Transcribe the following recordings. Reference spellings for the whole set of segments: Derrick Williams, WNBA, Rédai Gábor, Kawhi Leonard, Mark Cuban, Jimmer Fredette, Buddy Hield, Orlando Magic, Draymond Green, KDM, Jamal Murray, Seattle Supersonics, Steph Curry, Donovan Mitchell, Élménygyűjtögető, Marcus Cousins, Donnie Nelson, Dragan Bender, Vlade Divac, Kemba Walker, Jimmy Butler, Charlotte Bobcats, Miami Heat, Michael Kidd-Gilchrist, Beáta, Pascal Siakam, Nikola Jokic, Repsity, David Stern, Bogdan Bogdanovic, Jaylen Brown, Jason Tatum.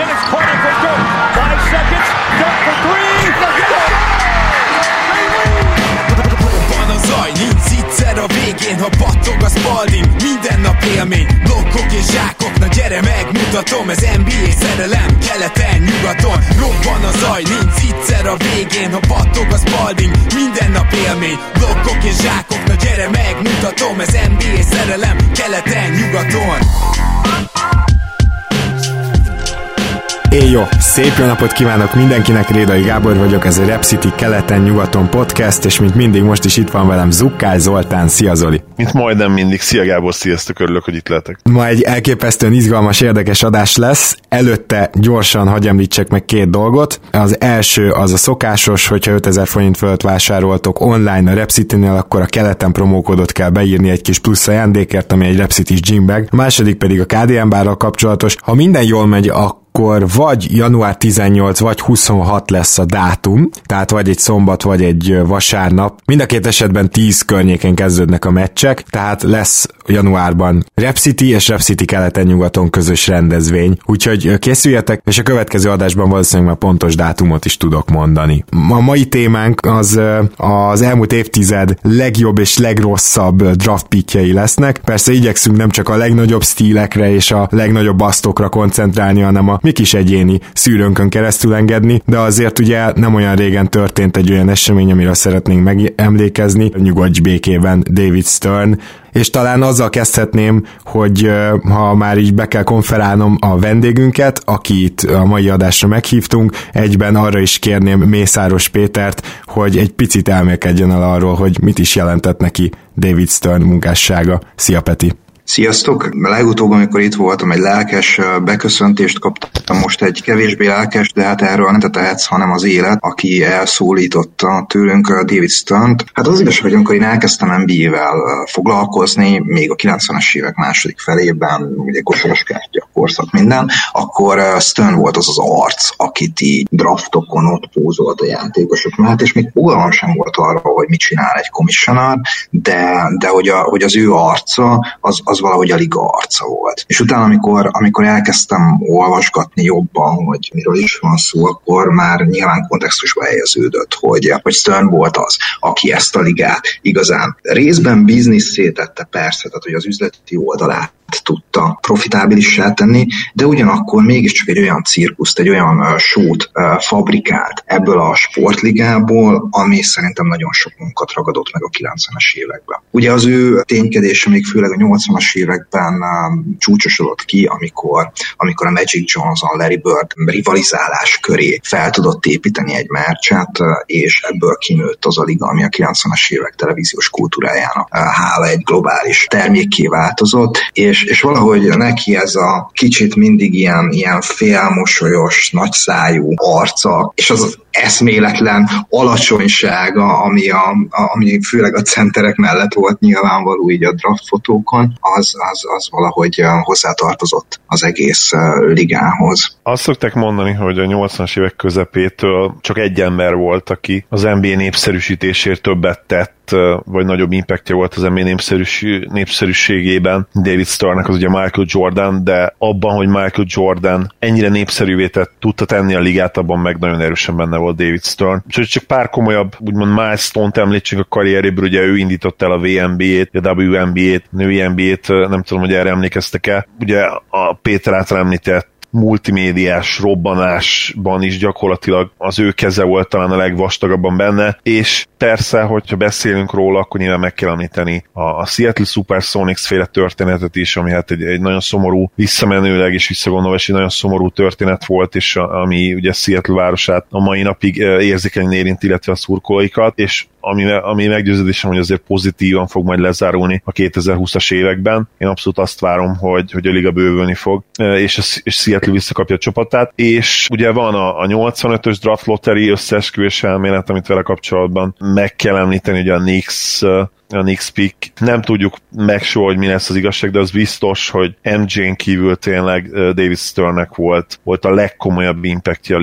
Dennis Carter for Dirk, 5 seconds, Dirk for three, Robban a zaj, nincs egyszer a végén, ha battog a Spalding, minden nap élmény, blokkok és zsákok, na gyere megmutatom, ez NBA szerelem, keleten, nyugaton. Robban a zaj, nincs egyszer a végén, ha battog a Spalding, minden nap élmény, blokkok és zsákok, na gyere megmutatom, ez NBA szerelem, keleten, nyugaton. Éjjó! Szép jó napot kívánok mindenkinek, Rédai Gábor vagyok, ez a Repsity keleten-nyugaton podcast, és mint mindig most is itt van velem Zukány Zoltán, szia Zoli! Mint majdnem mindig, szia Gábor, sziasztok, örülök, hogy itt lehetek. Ma egy elképesztően izgalmas, érdekes adás lesz, előtte gyorsan hadd említsek meg 2 dolgot, az első az a szokásos, hogyha 5000 forint fölött vásároltok online a Repsitynél, akkor a keleten promókódot kell beírni egy kis plusz ajándékért, ami egy Repsitys gymbag, a második pedig a KDM bárral kapcsolatos, ha minden jól megy, akkor vagy január 18, vagy 26 lesz a dátum, tehát vagy egy szombat, vagy egy vasárnap. Mind a 2 esetben 10 környéken kezdődnek a meccsek, tehát lesz januárban Repsity és Repsity keleten-nyugaton közös rendezvény. Úgyhogy készüljetek, és a következő adásban valószínűleg már pontos dátumot is tudok mondani. A mai témánk az elmúlt évtized legjobb és legrosszabb draft pickjei lesznek. Persze igyekszünk nem csak a legnagyobb stílekre és a legnagyobb basztokra koncentrálni, hanem a mi kis egyéni szűrőnkön keresztül engedni, de azért ugye nem olyan régen történt egy olyan esemény, amiről szeretnénk megemlékezni. Nyugodj békében, David Stern. És talán azzal kezdhetném, hogy ha már így be kell konferálnom a vendégünket, akit a mai adásra meghívtunk, egyben arra is kérném Mészáros Pétert, hogy egy picit elmélkedjen el arról, hogy mit is jelentett neki David Stern munkássága. Szia Peti! Sziasztok! Legutóbb, amikor itt voltam, egy lelkes beköszöntést kaptam, most egy kevésbé lelkes, de hát erről nem te tehetsz, hanem az élet, aki elszólította tőlünk David Sternt. Hát az igaz, hogy amikor én elkezdtem NBA-vel foglalkozni, még a 90-es évek második felében, ugye kosaraskártya, korszak, minden, akkor Stern volt az az arc, akit így draftokon ott pózolt a játékosok mellett, és még fogalmam sem volt arról, hogy mit csinál egy commissioner, de hogy az ő arca, az valahogy a liga arca volt. És utána, amikor elkezdtem olvasgatni jobban, hogy miről is van szó, akkor már nyilván kontextusba helyeződött, hogy Stern volt az, aki ezt a ligát igazán részben biznisszé tette, persze, tehát hogy az üzleti oldalát tudta profitábilissá tenni, de ugyanakkor mégiscsak egy olyan cirkuszt, egy olyan sót fabrikált ebből a sportligából, ami szerintem nagyon sok munkat ragadott meg a 90-es években. Ugye az ő ténykedése még főleg a 80-as években csúcsosodott ki, amikor a Magic Johnson, Larry Bird rivalizálás köré fel tudott építeni egy meccsát, és ebből kinőtt az a liga, ami a 90-es évek televíziós kultúrájának hála egy globális termékké változott, és valahogy neki ez a kicsit mindig ilyen félmosolyos, nagyszájú arca, és az eszméletlen alacsonysága, ami főleg a centerek mellett volt nyilvánvaló így a draftfotókon, az valahogy hozzátartozott az egész ligához. Azt szokták mondani, hogy a 80-as évek közepétől csak egy ember volt, aki az NBA népszerűsítésért többet tett, vagy nagyobb impactja volt az NBA népszerűségében David Sternnek, az ugye Michael Jordan, de abban, hogy Michael Jordan ennyire népszerűvé tudta tenni a ligát, abban meg nagyon erősen benne volt David Stern. Úgyhogy csak pár komolyabb, úgymond milestone-t említsünk a karrieréből, ugye ő indított el a WNBA-t, a WNBA-t, női NBA-t, nem tudom, hogy erre emlékeztek-e. Ugye a Péter által említett multimédiás robbanásban is gyakorlatilag az ő keze volt talán a legvastagabban benne, és persze, hogyha beszélünk róla, akkor nyilván meg kell említeni a Seattle Supersonics féle történetet is, ami hát egy nagyon szomorú, visszamenőleg és visszagondolva, és egy nagyon szomorú történet volt, és ami ugye Seattle városát a mai napig érzékenyen érint, illetve a szurkolóikat, és ami meggyőződésem, hogy azért pozitívan fog majd lezárulni a 2020-as években. Én abszolút azt várom, hogy a liga bővülni fog, és Seattle visszakapja a csapatát, és ugye van a 85-ös draft lottery összeesküvés elmélet, amit vele kapcsolatban meg kell említeni, hogy a Knicks pick. Nem tudjuk meg soha, hogy mi lesz az igazság, de az biztos, hogy MJ-n kívül tényleg David Sternnek volt a legkomolyabb impactja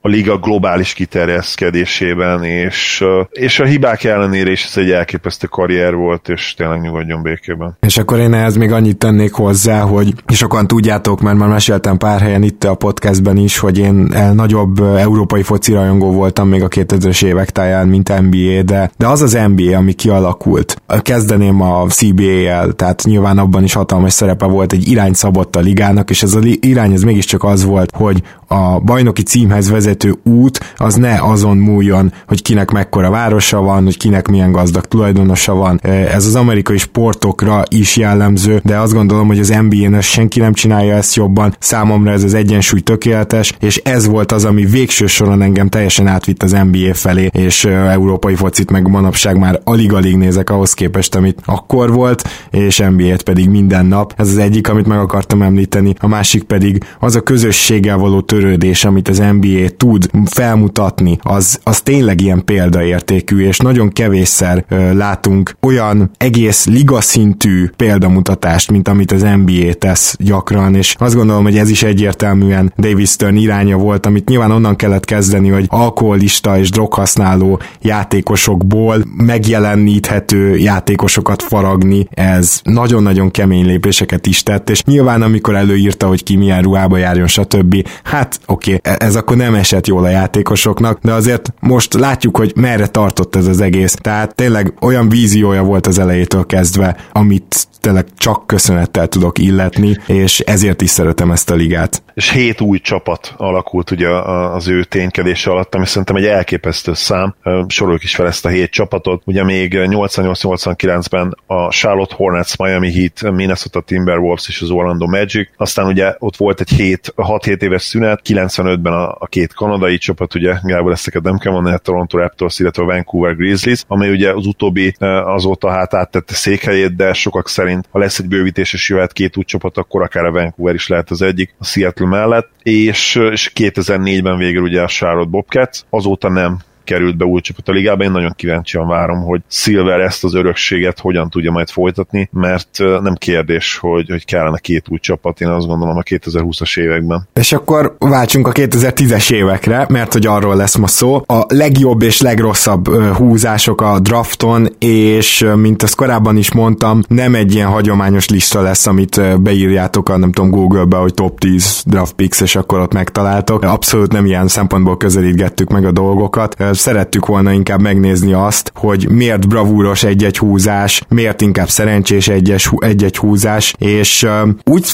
a liga globális kiterjeszkedésében, és a hibák ellenére is ez egy elképesztő karrier volt, és tényleg nyugodjon békében. És akkor én ehhez még annyit tennék hozzá, hogy sokan tudjátok, mert már meséltem pár helyen itt a podcastben is, hogy én nagyobb európai foci rajongó voltam még a 2000-es évek táján, mint NBA, de az az NBA, ami kialakult. Kezdeném a CBA-jel, tehát nyilván abban is hatalmas szerepe volt, egy irány szabott a ligának, és ez az irány ez mégiscsak az volt, hogy a bajnoki címhez vezető út az ne azon múljon, hogy kinek mekkora városa van, hogy kinek milyen gazdag tulajdonosa van. Ez az amerikai sportokra is jellemző, de azt gondolom, hogy az NBA-n senki nem csinálja ezt jobban. Számomra ez az egyensúly tökéletes, és ez volt az, ami végső soron engem teljesen átvitt az NBA felé, és európai focit meg manapság már alig-alig nézek ahhoz képest, amit akkor volt, és NBA-t pedig minden nap. Ez az egyik, amit meg akartam említeni, a másik pedig az a közösséggel való törődés, amit az NBA tud felmutatni, az tényleg ilyen példaértékű, és nagyon kevésszer látunk olyan egész ligaszintű példamutatást, mint amit az NBA tesz gyakran, és azt gondolom, hogy ez is egyértelműen David Stern iránya volt, amit nyilván onnan kellett kezdeni, hogy alkoholista és droghasználó játékosokból megjeleníthető játékosokat faragni, ez nagyon-nagyon kemény lépéseket is tett, és nyilván amikor előírta, hogy ki milyen ruhába járjon, stb. Hát oké, ez akkor nem esett jól a játékosoknak, de azért most látjuk, hogy merre tartott ez az egész. Tehát tényleg olyan víziója volt az elejétől kezdve, amit tényleg csak köszönettel tudok illetni, és ezért is szeretem ezt a ligát. És 7 új csapat alakult ugye az ő ténykedése alatt, ami szerintem egy elképesztő szám. Soroljuk is fel ezt a 7 csapatot. Ugye még 88-89-ben a Charlotte Hornets, Miami Heat, Minnesota Timberwolves és az Orlando Magic. Aztán ugye ott volt egy 6-7 éves szünet, 95-ben a 2 kanadai csapat, ugye Gábor ezteket nem kell mondani, a Toronto Raptors, illetve a Vancouver Grizzlies, amely ugye az utóbbi azóta hát áttette székhelyét, de sokak szerint, ha lesz egy bővítés és jöhet 2 új csapat, akkor akár a Vancouver is lehet az egyik, a Seattle mellett, és 2004-ben végül ugye a Charlotte Bobcats, azóta nem került be új csapat a ligába. Én nagyon kíváncsian várom, hogy Silver ezt az örökséget hogyan tudja majd folytatni, mert nem kérdés, hogy kellene 2 új csapat, én azt gondolom a 2020-as években. És akkor váltsunk a 2010-es évekre, mert hogy arról lesz ma szó. A legjobb és legrosszabb húzások a drafton, és mint azt korábban is mondtam, nem egy ilyen hagyományos lista lesz, amit beírjátok a nem tudom Google-be, hogy top 10 draft picks, és akkor ott megtaláltok. Abszolút nem ilyen szempontból közelítgettük meg a dolgokat. Szerettük volna inkább megnézni azt, hogy miért bravúros egy-egy húzás, miért inkább szerencsés egy-egy húzás, és úgy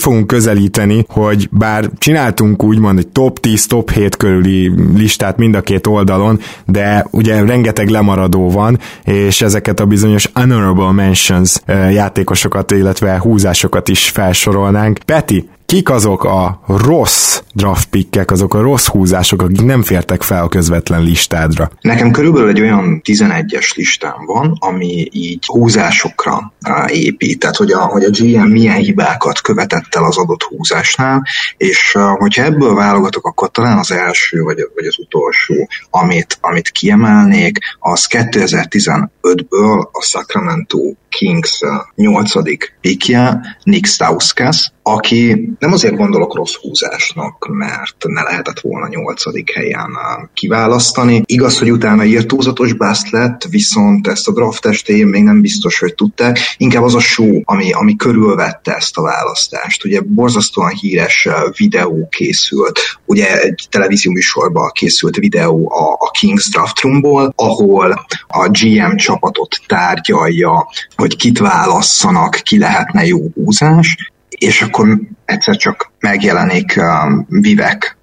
fogunk közelíteni, hogy bár csináltunk úgymond egy top 10, top 7 körüli listát mind a 2 oldalon, de ugye rengeteg lemaradó van, és ezeket a bizonyos honorable mentions játékosokat, illetve húzásokat is felsorolnánk. Peti, kik azok a rossz draftpikkek, azok a rossz húzások, akik nem fértek fel a közvetlen listádra? Nekem körülbelül egy olyan 11-es listám van, ami így húzásokra épít, tehát hogy a GM milyen hibákat követett el az adott húzásnál, és hogyha ebből válogatok, akkor talán az első, vagy az utolsó, amit kiemelnék, az 2015-ből a Sacramento Kings 8. pickje, Nick Stauskas, aki nem azért gondolok rossz húzásnak, mert ne lehetett volna 8. helyen kiválasztani. Igaz, hogy utána írtózatos bust lett, viszont ezt a draft estén még nem biztos, hogy tudták. Inkább az a show, ami körülvette ezt a választást. Ugye borzasztóan híres videó készült, ugye egy televízió műsorban készült videó a Kings Draft Roomból, ahol a GM csapatot tárgyalja, hogy kit válasszanak, ki lehetne jó húzás, és akkor egyszer csak megjelenik Vivek,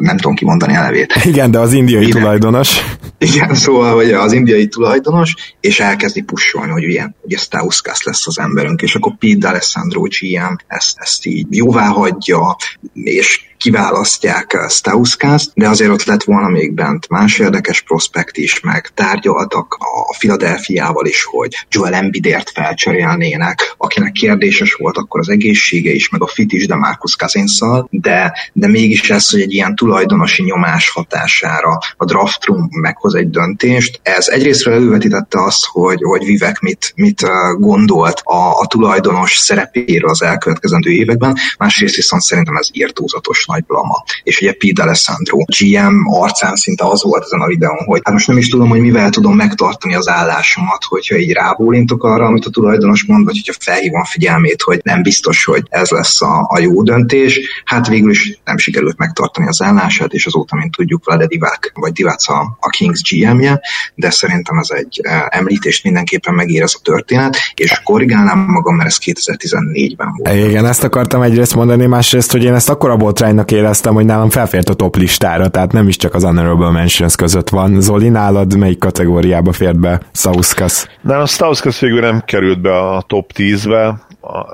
nem tudom kimondani a nevét. Igen, de az indiai Vivek tulajdonos. Igen, szóval hogy az indiai tulajdonos, és elkezdi pusholni, hogy ilyen, ugye Stauskas lesz az emberünk, és akkor Pete D'Alessandro GM ezt így jóvá hagyja, és kiválasztják Stauskast, de azért ott lett volna még bent más érdekes prospekt is, meg tárgyaltak a Philadelphiával is, hogy Joel Embiidért felcserélnének, akinek kérdéses volt akkor az egészsége is, meg a fit is, de Marcus Cousinsszal, de mégis ez, hogy egy ilyen tulajdonosi nyomás hatására a draft room meghoz egy döntést. Ez egyrésztről elővetítette azt, hogy Vivek mit gondolt a tulajdonos szerepéről az elkövetkezendő években, másrészt viszont szerintem ez irtózatos nagy blama. És ugye Pete D'Alessandro GM arcán szinte az volt ezen a videón, hogy hát most nem is tudom, hogy mivel tudom megtartani az állásomat, hogyha így rábólintok arra, amit a tulajdonos mond, vagy hogyha felhívom figyelmét, hogy nem biztos, hogy ez lesz a jó döntés. Hát végül is nem sikerült megtartani az állását, és azóta, mint tudjuk, Vlade Divac, vagy Divac a Kings GM-je, de szerintem ez egy említést mindenképpen megér ez a történet, és korrigálnám magam, mert ez 2014-ben volt. Igen, ezt akartam egyrészt mondani, másrészt, hogy én ezt akkora botránynak éreztem, hogy nálam felfért a top listára, tehát nem is csak az honorable mentions között van. Zoli, nálad melyik kategóriába fért be Stauskas? De a Stauskas végül nem került be a top 10-be,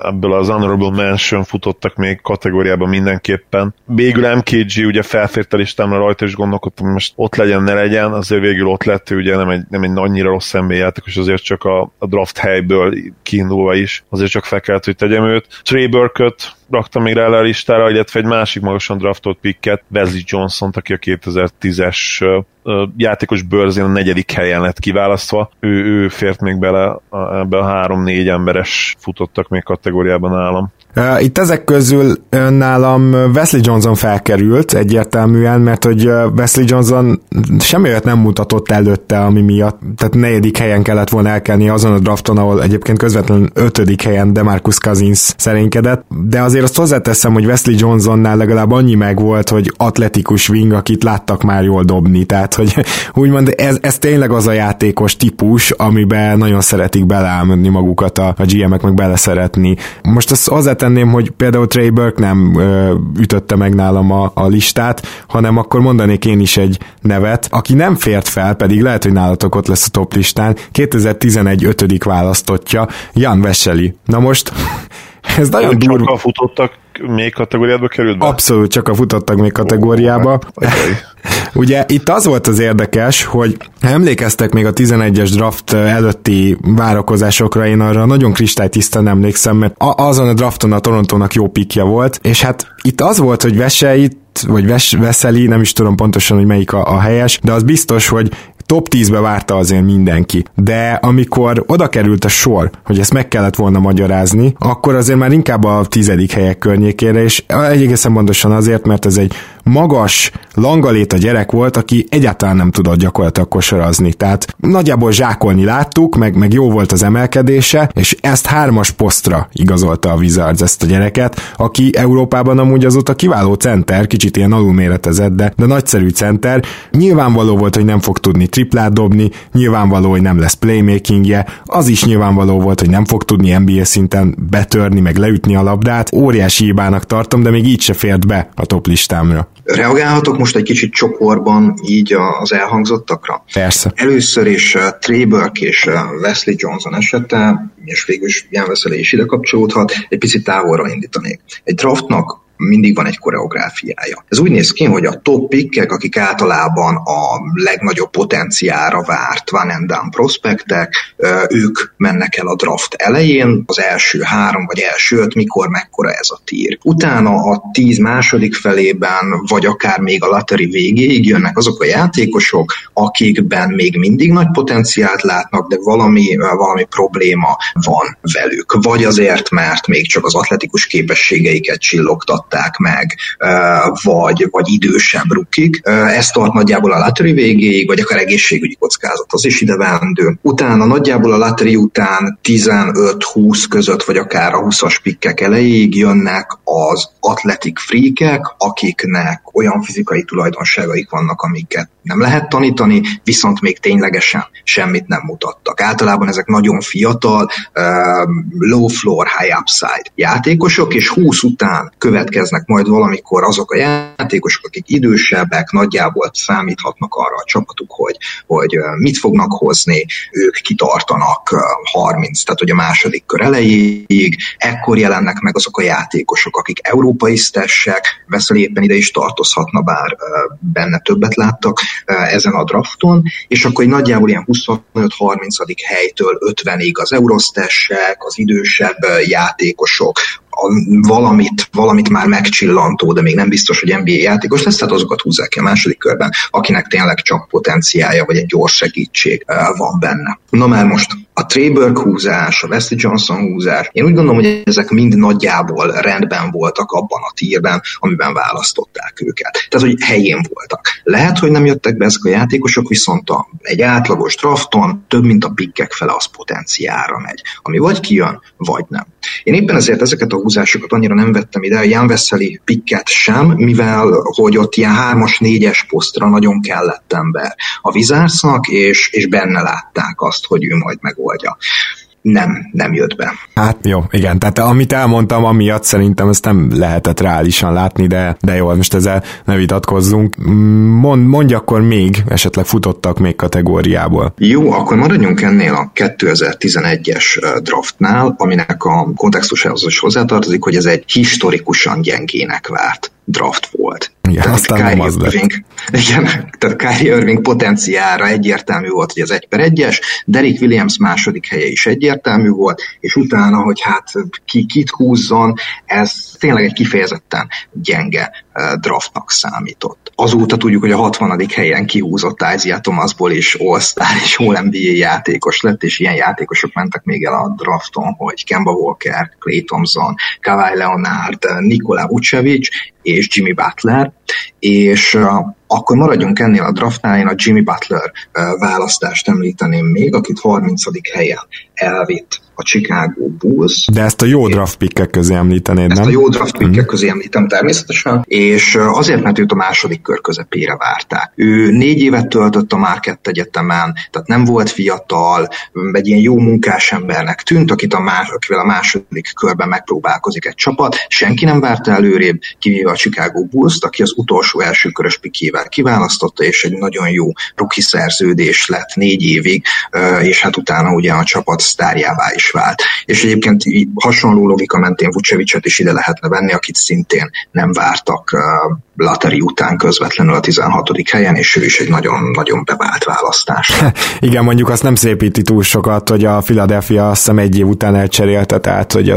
ebből az honorable mention futottak még kategóriában mindenképpen. Végül MKG ugye felfért a listámra, rajta is gondolkodtam, hogy most ott legyen, ne legyen, azért végül ott lett, ugye nem egy annyira rossz NBA játék, és azért csak a draft helyből kiindulva is, azért csak fel kellett, hogy tegyem őt. Trey Burke-öt raktam még rá a listára, illetve egy másik magasan draftolt picket, Wesley Johnson, aki a 2010-es játékos bőrzén a 4. helyen lett kiválasztva. Ő fért még bele ebbe a 3-4 emberes futottak még kategóriában nálam. Itt ezek közül nálam Wesley Johnson felkerült egyértelműen, mert hogy Wesley Johnson semmi olyat nem mutatott előtte, ami miatt, tehát 4. helyen kellett volna elkelni azon a drafton, ahol egyébként közvetlenül 5. helyen DeMarcus Cousins szerénykedett, de azért azt hozzáteszem, hogy Wesley Johnsonnál legalább annyi megvolt, hogy atletikus wing, akit láttak már jól dobni, tehát hogy úgymond ez tényleg az a játékos típus, amiben nagyon szeretik beleámodni magukat a GM-ek, meg beleszeretni. Most azt hozzátenném, hogy például Trey Burke nem ütötte meg nálam a listát, hanem akkor mondanék én is egy nevet, aki nem fért fel, pedig lehet, hogy nálatok ott lesz a top listán, 2011 5. választottja, Jan Veselý. Na most... Ez nagyon durva. Futottak még kategóriába került be? Abszolút, csak a futottak még kategóriába. Ugye itt az volt az érdekes, hogy emlékeztek még a 11-es draft előtti várakozásokra, én arra nagyon kristálytisztán emlékszem, mert azon a drafton a Torontónak jó pikje volt, és hát itt az volt, hogy Veselý, nem is tudom pontosan, hogy melyik a helyes, de az biztos, hogy top 10-be várta azért mindenki. De amikor oda került a sor, hogy ezt meg kellett volna magyarázni, akkor azért már inkább a 10. helyek környékére, és egészen pontosan azért, mert ez egy magas, langalét a gyerek volt, aki egyáltalán nem tudott gyakorlatilag kosarazni. Tehát nagyjából zsákolni láttuk, meg jó volt az emelkedése, és ezt 3. posztra igazolta a Wizards, ezt a gyereket, aki Európában amúgy azóta kiváló center, kicsit ilyen alulméretezett, de nagyszerű center. Nyilvánvaló volt, hogy nem fog tudni triplát dobni, nyilvánvaló, hogy nem lesz playmakingje, az is nyilvánvaló volt, hogy nem fog tudni NBA szinten betörni, meg leütni a labdát. Óriási hibának tartom, de még így se fért be a top listámra. Reagálhatok most egy kicsit csokorban így az elhangzottakra? Persze. Először is Trey Burke és Wesley Johnson esete, és végül is Jan Veselý is ide kapcsolódhat, egy picit távolra indítanék. Egy draftnak mindig van egy koreográfiája. Ez úgy néz ki, hogy a top pickek, akik általában a legnagyobb potenciára várt one and done prospektek, ők mennek el a draft elején, az első 3 vagy első 5, mikor, mekkora ez a tier. Utána a 10 második felében, vagy akár még a lottery végéig jönnek azok a játékosok, akikben még mindig nagy potenciált látnak, de valami probléma van velük. Vagy azért, mert még csak az atletikus képességeiket csillogtat meg, vagy idősebb rukik. Ez tart nagyjából a lottery végéig, vagy akár egészségügyi kockázat, az is idevendő. Utána nagyjából a lottery után 15-20 között, vagy akár a 20-as pikkek elejéig jönnek az athletic freakek, akiknek olyan fizikai tulajdonságaik vannak, amiket nem lehet tanítani, viszont még ténylegesen semmit nem mutattak. Általában ezek nagyon fiatal, low floor, high upside játékosok, és 20 után következnek majd valamikor azok a játékosok, akik idősebbek, nagyjából számíthatnak arra a csapatuk, hogy mit fognak hozni, ők kitartanak 30, tehát hogy a második kör elejéig, ekkor jelennek meg azok a játékosok, akik európai sztessek, Veselý éppen ide is tartozhatna, bár benne többet láttak ezen a drafton, és akkor egy nagyjából ilyen 25-30. helytől 50-ig az eurosztessek, az idősebb játékosok, valamit már megcsillantó, de még nem biztos, hogy NBA játékos lesz, tehát azokat húzzák ki a második körben, akinek tényleg csak potenciálja, vagy egy gyors segítség van benne. Na már most a Trey Burke húzás, a Wesley Johnson húzás, én úgy gondolom, hogy ezek mind nagyjából rendben voltak abban a tírben, amiben választották őket. Tehát, hogy helyén voltak. Lehet, hogy nem jöttek be ezek a játékosok, viszont egy átlagos drafton több, mint a pikkek fele az potenciálra megy, ami vagy kijön, vagy nem. Én éppen ezért ezeket a húzásokat annyira nem vettem ide, a Jan Veselý pikket sem, mivel hogy ott ilyen 3-as, 4-es posztra nagyon kellett ember a Wizardsnak, és benne látták azt, hogy ő majd megoldja. Nem jött be. Hát jó, igen, tehát amit elmondtam, amiatt szerintem ezt nem lehetett reálisan látni, de jó, most ezzel ne vitatkozzunk. Mondj akkor még, esetleg futottak még kategóriából. Jó, akkor maradjunk ennél a 2011-es draftnál, aminek a kontextusához is hozzátartozik, hogy ez egy historikusan gyengének várt draft volt. Igen, tehát Kyrie Irving potenciálra egyértelmű volt, hogy ez 1/1-es, Derrick Williams második helye is egyértelmű volt, és utána, hogy hát kit húzzon, ez tényleg egy kifejezetten gyenge draftnak számított. Azóta tudjuk, hogy a 60. helyen kihúzott Isaiah Thomasból is All-Star és WNBA játékos lett, és ilyen játékosok mentek még el a drafton, hogy Kemba Walker, Clay Thompson, Kawhi Leonard, Nikola Jokic és Jimmy Butler, és akkor maradjunk ennél a draftnál, én a Jimmy Butler választást említeném még, akit 30. helyen elvitt a Chicago Bulls. De ezt a jó draft pickek közé említenéd, nem? Ezt a jó draft pickek közé említem természetesen, és azért, mert őt a második kör közepére várták. Ő 4 évet töltött a Marquette Egyetemen, tehát nem volt fiatal, egy ilyen jó munkás embernek tűnt, akivel a második körben megpróbálkozik egy csapat, senki nem várta előrébb, kivéve a Chicago Bulls-t, aki az utolsó első körös pickével kiválasztotta, és egy nagyon jó rookie szerződés lett 4 évig, és hát utána ugye a csapat sztárjává is vált. És egyébként hasonló logika mentén Vucevicet is ide lehetne venni, akit szintén nem vártak Lateri után közvetlenül a 16. helyen, és ő is egy nagyon-nagyon bevált választás. Igen, mondjuk azt nem szépíti túl sokat, hogy a Philadelphia azt hiszem 1 év után elcserélte, tehát hogy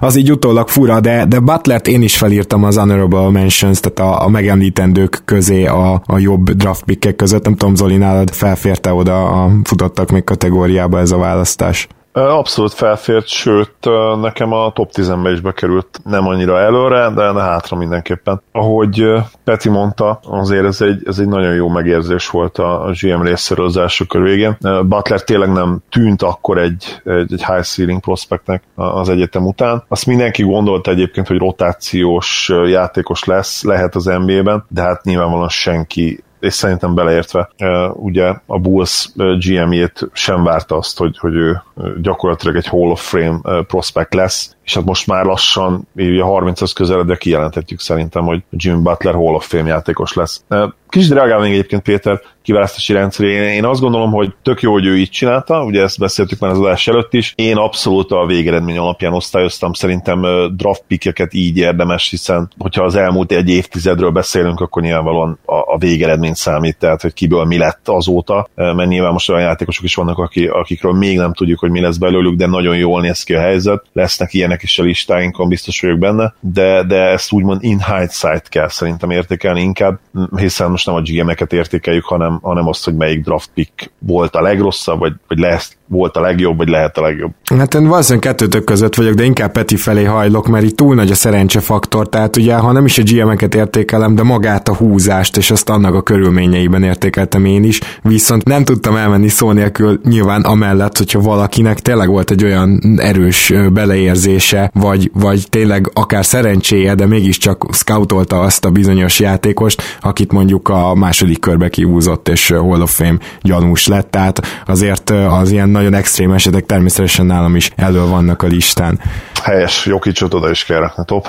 az így utólag fura, de Butlert én is felírtam az honorable mentions, tehát a megemlítendők közé a jobb draft pickek között. Nem tudom, Zoli, nálad felférte oda a futottak még kategóriába ez a választás? Abszolút felfért, sőt, nekem a top 10-be is bekerült, nem annyira előre, de hátra mindenképpen. Ahogy Peti mondta, azért ez egy nagyon jó megérzés volt a GM részéről az első kör végén. Butler tényleg nem tűnt akkor egy high ceiling prospectnek az egyetem után. Azt mindenki gondolta egyébként, hogy rotációs játékos lehet az NBA-ben, de hát nyilvánvalóan senki, és szerintem beleértve, ugye a Bulls GM-jét sem várta azt, hogy ő gyakorlatilag egy Hall of Fame prospect lesz, és hát most már lassan, így a 30-hoz közeledve kijelenthetjük szerintem, hogy Jimmy Butler Hall of Fame játékos lesz. Kicsit reagál még egyébként Péter kiválasztási rendszerére. Én azt gondolom, hogy tök jó, hogy ő így csinálta, ugye ezt beszéltük már az adás előtt is. Én abszolút a végeredmény alapján osztályoztam, szerintem draft pickeket így érdemes, hiszen hogyha az elmúlt egy évtizedről beszélünk, akkor nyilvánvalóan a végeredmény számít, tehát hogy kiből mi lett azóta, mert nyilván most olyan játékosok is vannak, akikről még nem tudjuk, hogy mi lesz belőlük, de nagyon jól néz ki a helyzet. Lesznek ilyenek is a listáinkon, biztos vagyok benne, de ezt úgymond in hindsight kell szerintem értékelni inkább, hiszen most nem a GM-eket értékeljük, hanem azt, hogy melyik draft pick volt a legrosszabb, vagy lesz volt a legjobb, vagy lehet a legjobb. Hát én valószínűleg kettőtök között vagyok, de inkább Peti felé hajlok, mert itt túl nagy a szerencsefaktor, tehát ugye, ha nem is a GM-eket értékelem, de magát a húzást, és azt annak a körülményeiben értékeltem én is, viszont nem tudtam elmenni szó nélkül nyilván amellett, hogyha valakinek tényleg volt egy olyan erős beleérzése, vagy tényleg akár szerencséje, de mégiscsak scoutolta azt a bizonyos játékost, akit mondjuk a második körbe kihúzott, és Hall of Fame gyanús lett, tehát azért az ilyen nagyon extrém esetek természetesen nálam is elő vannak a listán. Helyes, Jokicsot oda is kell rakni. Top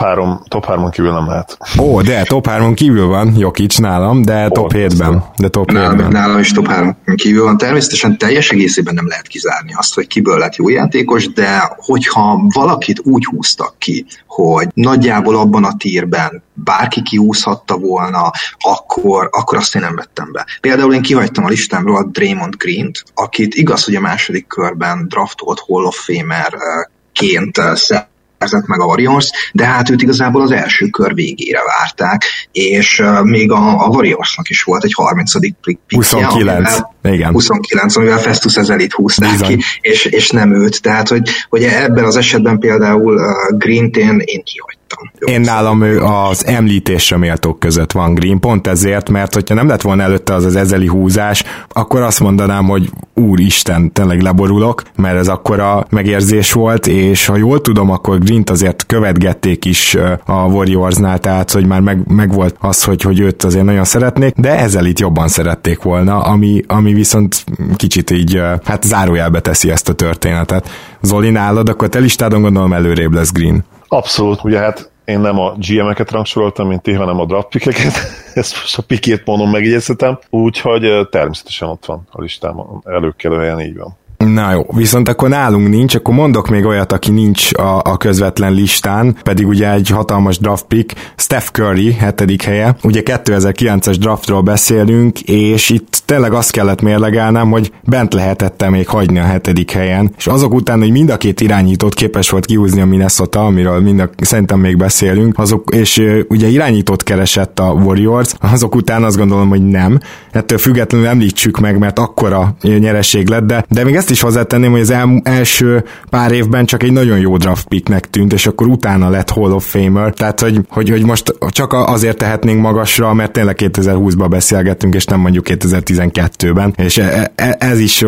3-on kívül nem lehet. Ó, de top 3-on kívül van Jokic nálam, de top 7-ben. De top nálam is top 3-on kívül van. Természetesen teljes egészében nem lehet kizárni azt, hogy kiből lett jó játékos, de hogyha valakit úgy húztak ki, hogy nagyjából abban a tírben bárki kihúzhatta volna, akkor azt én nem vettem be. Például én kihagytam a listámról a Draymond Greent, akit igaz, hogy a második körben draftolt Hall of Famer-ként szerzett meg a Warriors, de hát őt igazából az első kör végére várták, és még a Warriorsnak is volt egy 30. pick. 29, amivel Festus Ezelit húzták bizony ki, és nem őt. Tehát, hogy ebben az esetben például Greent én kihagytam. Én nálam ő az említésre méltók között van Green, pont ezért, mert hogyha nem lett volna előtte az ezeli húzás, akkor azt mondanám, hogy úristen, tényleg leborulok, mert ez akkora megérzés volt, és ha jól tudom, akkor Greent azért követgették is a Warriorsnál, tehát, hogy már meg volt az, hogy őt azért nagyon szeretnék, de Ezelit jobban szerették volna, ami viszont kicsit így, hát zárójelbe teszi ezt a történetet. Zoli, nálad, akkor te listádon gondolom előrébb lesz Green. Abszolút, ugye hát én nem a GM-eket rangsoroltam, mint ti, hanem a draft pickeket. Ezt most a pikét mondom, megjegyeztem. Úgyhogy természetesen ott van a listámon, előkelő helyen, így van. Na jó, viszont akkor nálunk nincs, akkor mondok még olyat, aki nincs a közvetlen listán, pedig ugye egy hatalmas draft pick, Steph Curry, 7. helye. Ugye 2009-es draftról beszélünk, és itt tényleg azt kellett mérlegelnem, hogy bent lehetett-e még hagyni a 7. helyen, és azok után, hogy mind a két irányítót képes volt kihúzni a Minnesota, amiről szerintem még beszélünk, azok, és ugye irányítót keresett a Warriors, azok után azt gondolom, hogy nem. Ettől függetlenül említsük meg, mert akkora nyereség lett, de még ezt is hozzátenném, hogy az első pár évben csak egy nagyon jó draft picknek tűnt, és akkor utána lett Hall of Famer, tehát hogy most csak azért tehetnénk magasra, mert tényleg 2020-ban beszélgettünk, és nem mondjuk 2012-ben, és ez is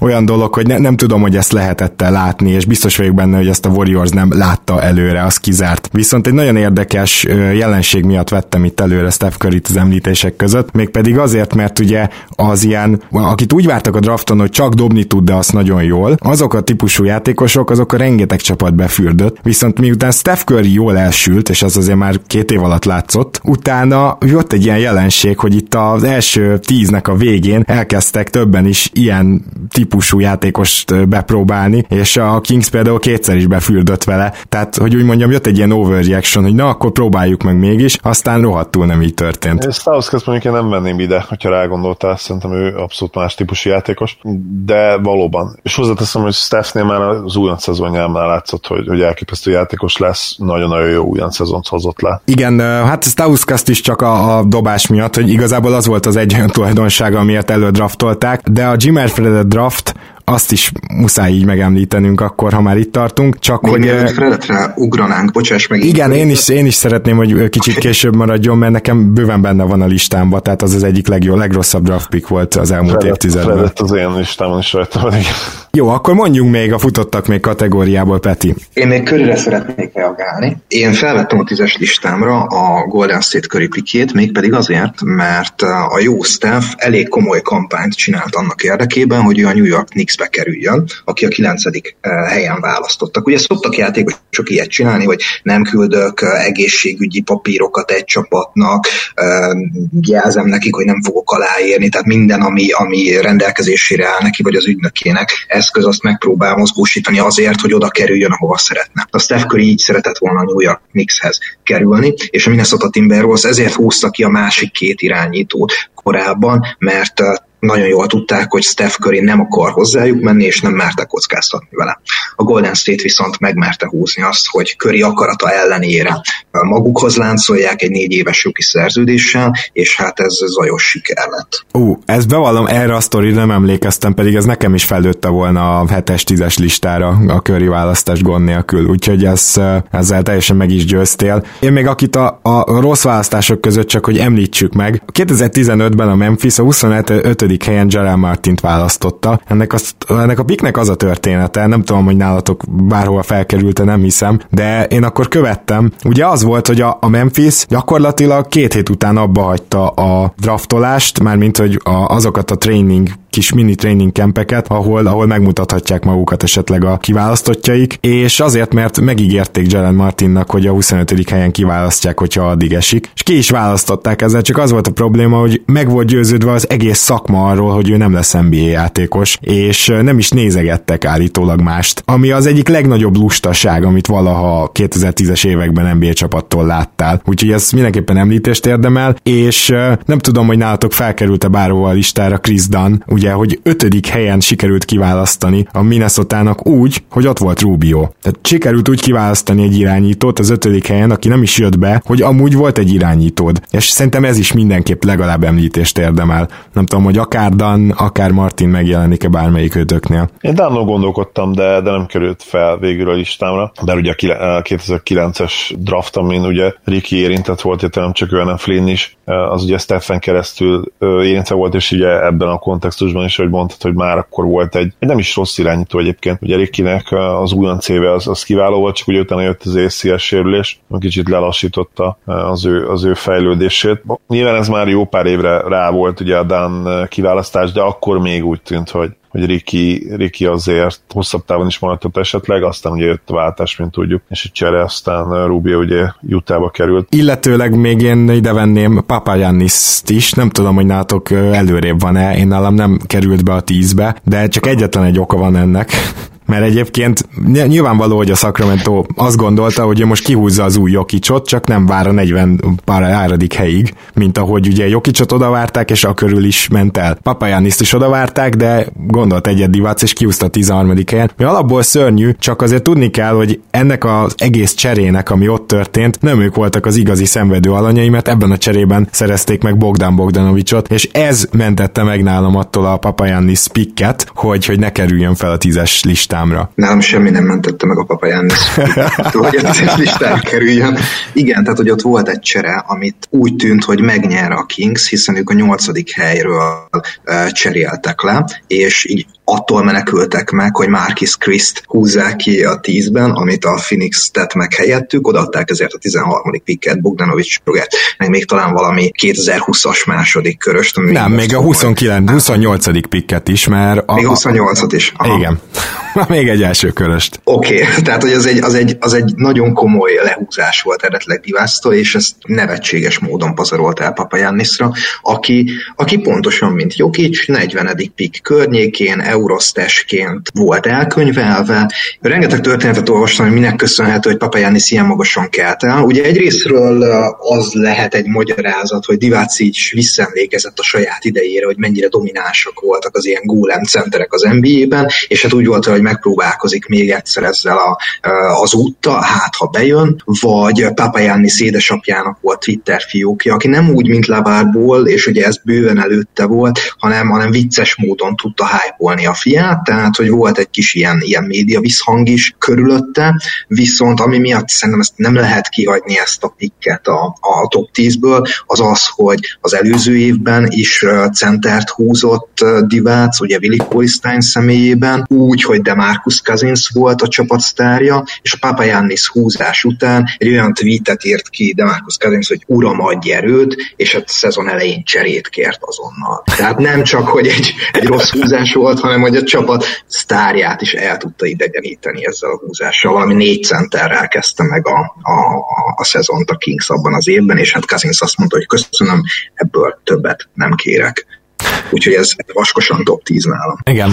olyan dolog, hogy nem tudom, hogy ezt lehetett-e látni, és biztos vagyok benne, hogy ezt a Warriors nem látta előre, az kizárt. Viszont egy nagyon érdekes jelenség miatt vettem itt előre Steph Curryt az említések között, mégpedig azért, mert ugye az ilyen, akit úgy vártak a drafton, hogy csak dobni tud, de azt nagyon jól, azok a típusú játékosok, azok a rengeteg csapat befürdött, viszont miután Steph Curry jól elsült, és az azért már 2 év alatt látszott, utána jött egy ilyen jelenség, hogy itt az első 10-nek a végén elkezdtek többen is ilyen típusú játékost bepróbálni, és a Kings például 2-szer is befürdött vele, tehát, hogy úgy mondjam, jött egy ilyen overreaction, hogy na, akkor próbáljuk meg mégis, aztán rohadtul nem így történt. Stauskas mondjuk én nem venném ide, hogyha rágondoltál, szerintem ő abszolút más típusú játékos, de valóban. És hozzáteszem, hogy Stephnél már az újonc szezonjánál látszott, hogy elképesztő játékos lesz, nagyon-nagyon jó újonc szezont hozott le. Igen, hát Stauskast is csak a dobás miatt, hogy igazából az volt az egy tulajdonsága, amiért elődraftolták, de a Jimmer-Fredet draft azt is muszáj így megemlítenünk akkor, ha már itt tartunk, csak még hogy... Mielőtt Fredetre ugranánk, bocsáss meg. Igen, én is szeretném, hogy kicsit később maradjon, mert nekem bőven benne van a listámba, tehát az az egyik legrosszabb draft pick volt az elmúlt évtizedben. Fredet az én listámon is rajta van. Jó, akkor mondjunk még a futottak még kategóriából, Peti. Én még Curryre szeretnék reagálni. Én felvettem a 10-es listámra a Golden State Curry pickjét, mégpedig azért, mert a jó Steph elég komoly kampányt csinált annak érdekében, hogy ő a New York Knicksbe kerüljön, aki a 9. helyen választottak. Ugye szoktak játékosok ilyet csinálni, hogy nem küldök egészségügyi papírokat egy csapatnak, jelzem nekik, hogy nem fogok aláírni, tehát minden, ami rendelkezésére áll neki, vagy az ügynökének eszköz, azt megpróbál mozgósítani azért, hogy oda kerüljön, ahova szeretne. A Steph Curry így szeretett volna a New York Knickshez kerülni, és a Minnesota Timberwolves ezért húzta ki a másik 2 irányítót korábban, mert nagyon jól tudták, hogy Steph Curry nem akar hozzájuk menni, és nem merte kockáztatni vele. A Golden State viszont megmerte húzni azt, hogy Curry akarata ellenére magukhoz láncolják egy 4 éves rookie szerződéssel, és hát ez zajos siker lett. Ezt bevallom, erre a sztorira nem emlékeztem, pedig ez nekem is felőtte volna a 7-10-es listára a Curry választás gond nélkül, úgyhogy ezzel teljesen meg is győztél. Én még akit a rossz választások között csak, hogy említsük meg, 2015-ben a Memphis a 25. helyen Gerald Martint választotta. Ennek a picknek az a története, nem tudom, hogy nálatok bárhova felkerült, nem hiszem, de én akkor követtem. Ugye az volt, hogy a Memphis gyakorlatilag 2 hét után abba hagyta a draftolást, mármint hogy azokat a kis mini training campeket, ahol megmutathatják magukat esetleg a kiválasztottjaik, és azért, mert megígérték Gerald Martinnak, hogy a 25. helyen kiválasztják, hogyha addig esik. És ki is választották ezzel, csak az volt a probléma, hogy meg volt győződve az egész szakma arról, hogy ő nem lesz NBA játékos, és nem is nézegettek állítólag mást. Ami az egyik legnagyobb lustaság, amit valaha 2010-es években NBA csapattól láttál. Úgyhogy ez mindenképpen említést érdemel, és nem tudom, hogy nálatok felkerült-e bárhova a listára Chris Dunn, ugye, hogy 5. helyen sikerült kiválasztani a Minnesotának úgy, hogy ott volt Rubio. Tehát sikerült úgy kiválasztani egy irányítót az 5. helyen, aki nem is jött be, hogy amúgy volt egy irányítód. És szerintem ez is mindenképp legalább említést érdemel. Nem tudom, hogy akár Dan, akár Martin megjelenik-e bármelyik ötöknél. Én Danról gondolkodtam, de nem került fel végül a listámra. De ugye a 2009-es draft, amin ugye Ricky érintett volt, itt nem csak olyan Flynn is, az ugye Stephen keresztül érintve volt, és ugye ebben a kontextusban is, hogy mondtad, hogy már akkor volt egy nem is rossz irányító egyébként. Ugye Rickynek az újoncéve az kiváló volt, csak ugye utána jött az ACL sérülés, kicsit lelassította az ő fejlődését. Nyilván ez már jó pár évre rá volt ugye a Dan kiválasztás, de akkor még úgy tűnt, hogy Ricky azért hosszabb távon is maradt esetleg, aztán ugye jött a váltás, mint tudjuk, és itt csere, aztán Rubio ugye Utahba került. Illetőleg még én ide venném Papagiannist is, nem tudom, hogy nálatok előrébb van-e, én nálam nem került be a 10-be, de csak egyetlen egy oka van ennek. Mert egyébként nyilvánvaló, hogy a Sacramento azt gondolta, hogy most kihúzza az új Jokicot, csak nem vár a 43. helyig, mint ahogy ugye Jokicot odavárták, és a körül is ment el. Papagiannist is odavárták, de gondolt egyet Divac, és kiúzta a 13. helyen. Mi alapból szörnyű, csak azért tudni kell, hogy ennek az egész cserének, ami ott történt, nem ők voltak az igazi szenvedő alanyai, mert ebben a cserében szerezték meg Bogdan Bogdanovicsot, és ez mentette meg nálam attól a Papagiannis picket, hogy ne kerüljön fel a 10-es listán. Nálam semmi nem mentette meg a Papagiannis, hogy a 10-es listára kerüljön. Igen, tehát hogy ott volt egy csere, amit úgy tűnt, hogy megnyer a Kings, hiszen ők a 8. helyről cseréltek le, és így attól menekültek meg, hogy Marquis Christ húzzák ki a 10-ben, amit a Phoenix tett meg helyettük, odaadták ezért a 13. picket, Bogdanovics jogát, meg még talán valami 2020-as második köröst. Nem, még a 28. picket is, mert... Még a 28-at is. Aha. Igen. Még egy első köröst. Oké, tehát hogy az egy nagyon komoly lehúzás volt eredetileg Diváctól, és ezt nevetséges módon pazarolt el Papagiannisra, aki pontosan, mint Jokic, 40. pick környékén, Eurostesként volt elkönyvelve. Rengeteg történetet olvastam, hogy minek köszönhető, hogy Papagiannis ilyen magasan kelt el. Ugye egyrésztről az lehet egy magyarázat, hogy Divac így visszaemlékezett a saját idejére, hogy mennyire dominánsak voltak az ilyen gólem centerek az NBA-ben, és hát úgy volt, hogy megpróbálkozik még egyszer ezzel az úttal, hát ha bejön, vagy Papagiannis édesapjának volt Twitter fiókja, aki nem úgy, mint Lavarból, és ugye ez bőven előtte volt, hanem vicces módon tudta hype-olni a fiát, tehát hogy volt egy kis ilyen média visszhang is körülötte, viszont ami miatt szerintem ezt nem lehet kihagyni, ezt a picket a top 10-ből, az az, hogy az előző évben is centert húzott Divac, ugye Willi Cauley-Stein személyében, úgy, hogy de Marcus Cousins volt a csapat sztárja, és a Papagiannis húzás után egy olyan tweetet írt ki de Marcus Cousins, hogy uram, adj erőt, és a szezon elején cserét kért azonnal. Tehát nem csak, hogy egy rossz húzás volt, hanem hogy a csapat sztárját is el tudta idegeníteni ezzel a húzással. Valami 4 centerrel kezdte meg a szezont a Kings abban az évben, és hát Cousins azt mondta, hogy köszönöm, ebből többet nem kérek. Úgyhogy ez vaskosan top 10 nálam. Igen.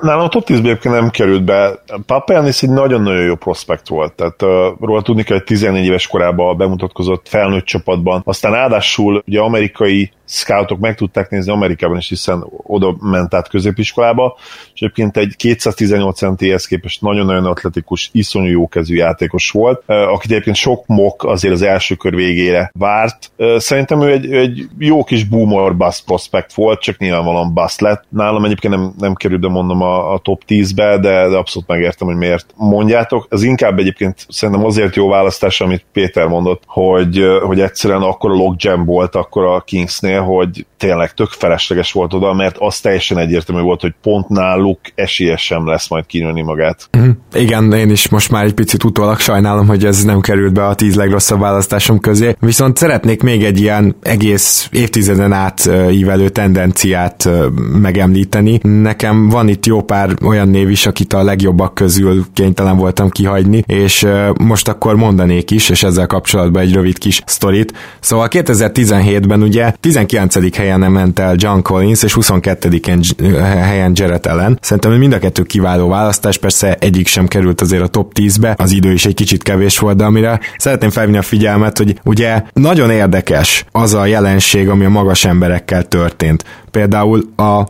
Nálam a top 10-ben nem került be. Papagiannis egy nagyon-nagyon jó prospekt volt. Tehát róla tudni kell, hogy 14 éves korában bemutatkozott felnőtt csapatban. Aztán ráadásul ugye amerikai scoutok meg tudták nézni Amerikában is, hiszen oda ment át középiskolába, és egyébként egy 218 centihez képest nagyon-nagyon atletikus, iszonyú jókezű játékos volt, akit egyébként sok mock azért az első kör végére várt. Szerintem ő egy jó kis boomer bust prospect volt, csak nyilvánvalóan bust lett. Nálam egyébként nem kerül, de mondom a top 10-be, de abszolút megértem, hogy miért mondjátok. Ez inkább egyébként szerintem azért jó választás, amit Péter mondott, hogy egyszerűen akkor a logjam volt, akkor a Kingsnél, hogy tényleg tök felesleges volt oda, mert az teljesen egyértelmű volt, hogy pont náluk esélyes sem lesz majd kinőni magát. Igen, én is most már egy picit utólag sajnálom, hogy ez nem került be a 10 legrosszabb választásom közé, viszont szeretnék még egy ilyen egész évtizeden át ívelő tendenciát megemlíteni. Nekem van itt jó pár olyan név is, akit a legjobbak közül kénytelen voltam kihagyni, és most akkor mondanék is, és ezzel kapcsolatban egy rövid kis sztorit. Szóval 2017-ben ugye 19. helyen ment el John Collins, és 22. helyen Jarrett Allen. Szerintem mind a kettő kiváló választás, persze egyik sem került azért a top 10-be, az idő is egy kicsit kevés volt, de amire szeretném felvinni a figyelmet, hogy ugye nagyon érdekes az a jelenség, ami a magas emberekkel történt. Például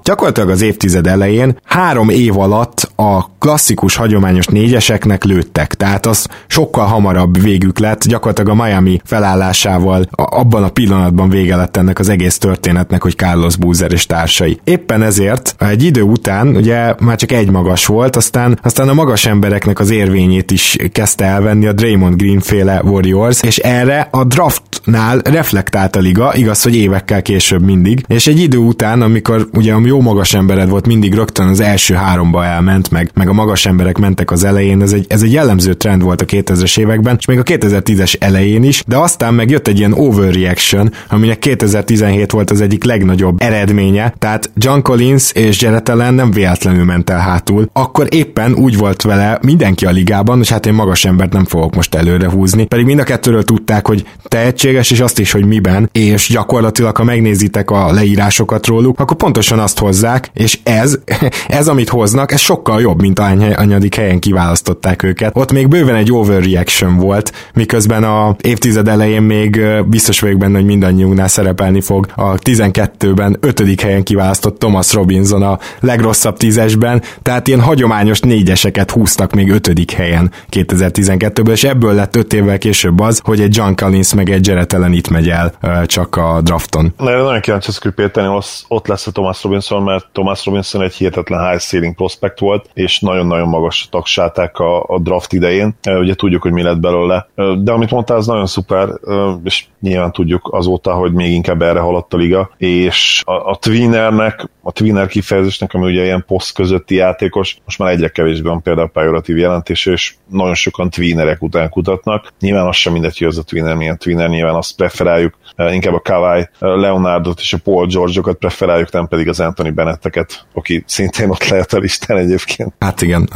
gyakorlatilag az évtized elején 3 év alatt a klasszikus, hagyományos négyeseknek lőttek, tehát az sokkal hamarabb végük lett, gyakorlatilag a Miami felállásával abban a pillanatban vége lett ennek az egész történetnek, hogy Carlos Boozer és társai. Éppen ezért egy idő után ugye már csak egy magas volt, aztán a magas embereknek az érvényét is kezdte elvenni a Draymond Green féle Warriors, és erre a draftnál reflektált a liga, igaz, hogy évekkel később mindig, és egy idő után, amikor ugye a jó magas embered volt, mindig rögtön az első 3-ba elment, meg a magas emberek mentek az elején, ez egy jellemző trend volt a 2000-es években, és még a 2010-es elején is, de aztán meg jött egy ilyen overreaction, aminek 2017 volt az egyik legnagyobb eredménye, tehát John Collins és Jarrett Allen nem véletlenül ment el hátul, akkor éppen úgy volt vele mindenki a ligában, és hát én magas embert nem fogok most előre húzni, pedig mind a kettőről tudták, hogy tehetséges, és azt is, hogy miben, és gyakorlatilag, ha megnézitek a leírásokat róluk, akkor pontosan azt hozzák, és ez amit hoznak, ez sokkal jobb, mint anyadik helyen kiválasztották őket. Ott még bőven egy overreaction volt, miközben a évtized elején még biztos vagyok benne, hogy mindannyiunknál szerepelni fog. A 12-ben 5. helyen kiválasztott Thomas Robinson a legrosszabb 10-esben, tehát ilyen hagyományos négyeseket húztak még 5. helyen 2012-ből, és ebből lett 5 évvel később az, hogy egy John Collins meg egy Jarrett Allen itt megy el csak a drafton. Nagyon kíváncsi ott lesz a Thomas Robinson, mert Thomas Robinson egy hihetetlen high ceiling prospect volt, és nagyon-nagyon magas tagsálták a draft idején. Ugye tudjuk, hogy mi lett belőle. De amit mondtál, az nagyon szuper, és nyilván tudjuk azóta, hogy még inkább erre haladt a liga, és a tweener kifejezésnek, ami ugye ilyen poszt közötti játékos, most már egyre kevésbé van például pejoratív jelentés, és nagyon sokan tweenerek után kutatnak. Nyilván az sem mindegy, hogy az a tweener, milyen tweener, nyilván azt preferáljuk, inkább a Kawhi Leonardot és a Paul George-okat preferáljuk, nem pedig az Anthony Bennetteket, aki szintén ott lehet a listán egyébként. Hát igen,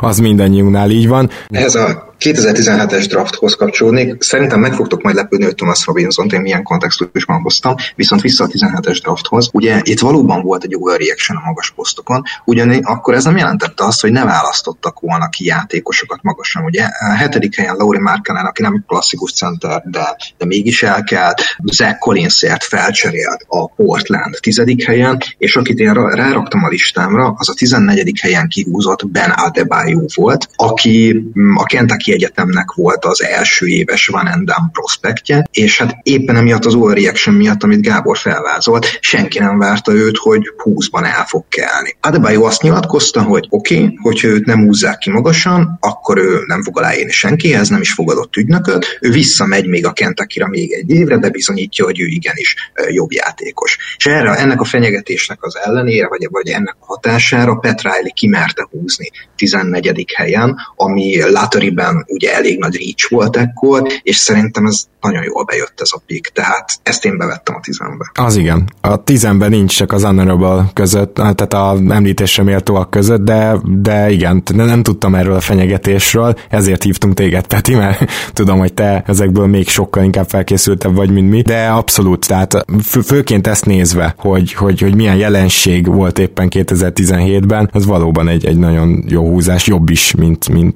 az mindannyiunknál így van. Ez a 2017-es drafthoz kapcsolódnék. Szerintem meg fogtok majd lepődni, hogy Thomas Robinsont én milyen kontextusban hoztam, viszont vissza a 17-es drafthoz. Ugye itt valóban volt egy overreaction a magas posztokon, ugyanis akkor ez nem jelentette azt, hogy ne választottak volna ki játékosokat magasan. Ugye a 7. helyen Lauri Markkanen, aki nem klasszikus center, de mégis elkelt, Zach Collinsért felcserélt a Portland 10. helyen, és akit én ráraktam a listámra, az a 14. helyen kihúzott Ben Adebayo volt, aki a Kentucky Egyetemnek volt az első éves one and done prospektje, és hát éppen emiatt az overreaction miatt, amit Gábor felvázolt, senki nem várta őt, hogy 20-ban el fog kelni. Adebayo azt nyilatkozta, hogy oké, hogyha őt nem húzzák ki magasan, akkor ő nem fog aláírni senkihez, nem is fogadott ügynököt, ő visszamegy még a Kentuckyra még egy évre, de bizonyítja, hogy ő igenis jobb játékos. És erre, ennek a fenyegetésnek az ellenére, vagy ennek a hatására Pat Riley kimerte húzni 14. helyen, ami lotteryben ugye elég nagy reach volt ekkor, és szerintem ez nagyon jól bejött ez a pick, tehát ezt én bevettem a 10-be. Az igen. A 10-ben nincs csak az honorable között, tehát az említésre méltóak között, de igen, nem tudtam erről a fenyegetésről, ezért hívtunk téged, Peti, mert tudom, hogy te ezekből még sokkal inkább felkészültebb vagy, mint mi, de abszolút, tehát főként ezt nézve, hogy milyen jelenség volt éppen 2017-ben, ez valóban egy nagyon jó húzás, jobb is,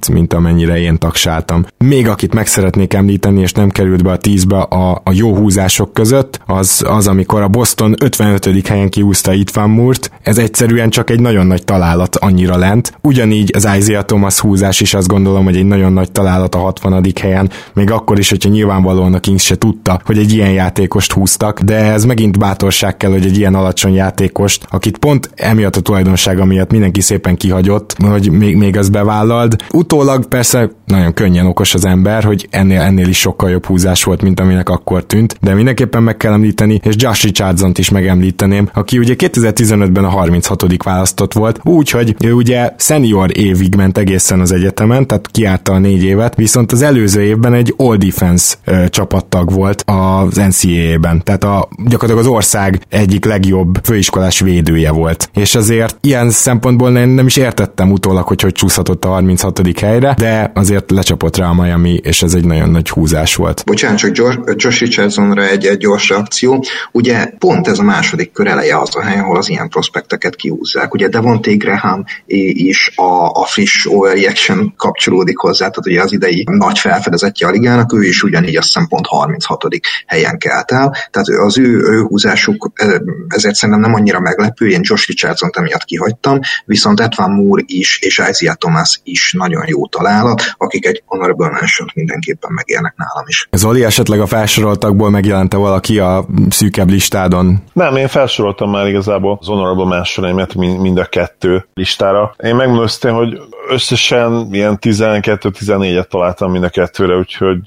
mint amennyire én tagsáltam. Még akit meg szeretnék említeni, és nem került be a 10-be a jó húzások között, az amikor a Boston 55. helyen kiúzta Ethan Moore-t, ez egyszerűen csak egy nagyon nagy találat annyira lent. Ugyanígy az Isaiah Thomas húzás is azt gondolom, hogy egy nagyon nagy találat a 60. helyen, még akkor is, hogyha nyilvánvalóan a Kings se tudta, hogy egy ilyen játékost húztak, de ez megint bátorság kell, hogy egy ilyen alacsony játékost, akit pont emiatt a tulajdonsága miatt mindenki szépen kihagyott, hogy még az bevállald. Utólag persze nagyon könnyen okos az ember, hogy ennél is sokkal jobb húzás volt, mint aminek akkor tűnt, de mindenképpen meg kell említeni, és Josh Richardsont is megemlíteném, aki ugye 2015-ben a 36. választott volt, úgyhogy ő ugye senior évig ment egészen az egyetemen, tehát kiárta a 4 évet, viszont az előző évben egy all defense csapattag volt az NCAA-ben, tehát gyakorlatilag az ország egyik legjobb főiskolás védője volt. És azért ilyen szempontból nem is értettem utólag, hogy csúszhatott a 36. helyre, de azért lecsapott rá a Miami, és ez egy nagyon nagy húzás volt. Bocsánat, csak Josh Richardsonra egy gyors reakció. Ugye pont ez a második kör eleje az a hely, ahol az ilyen prospekteket kihúzzák. Ugye Devontae Graham is a friss overreaction kapcsolódik hozzá, tehát ugye az idei nagy felfedezetje a ligának, ő is ugyanígy azt hiszem pont 36. helyen kelt el. Tehát az ő húzásuk ezért szerintem nem annyira meglepő, én Josh Richardsont emiatt kihagytam, viszont Etvan Moore is és Isaiah Thomas is nagyon jó találat, akik egy honorable mention mindenképpen megélnek nálam is. Zoli, esetleg a felsoroltakból megjelente valaki a szűkebb listádon? Nem, én felsoroltam már igazából az honorable mention-eimet mind a kettő listára. Én megmondom össztén, hogy összesen ilyen 12-14-et találtam mind a kettőre, úgyhogy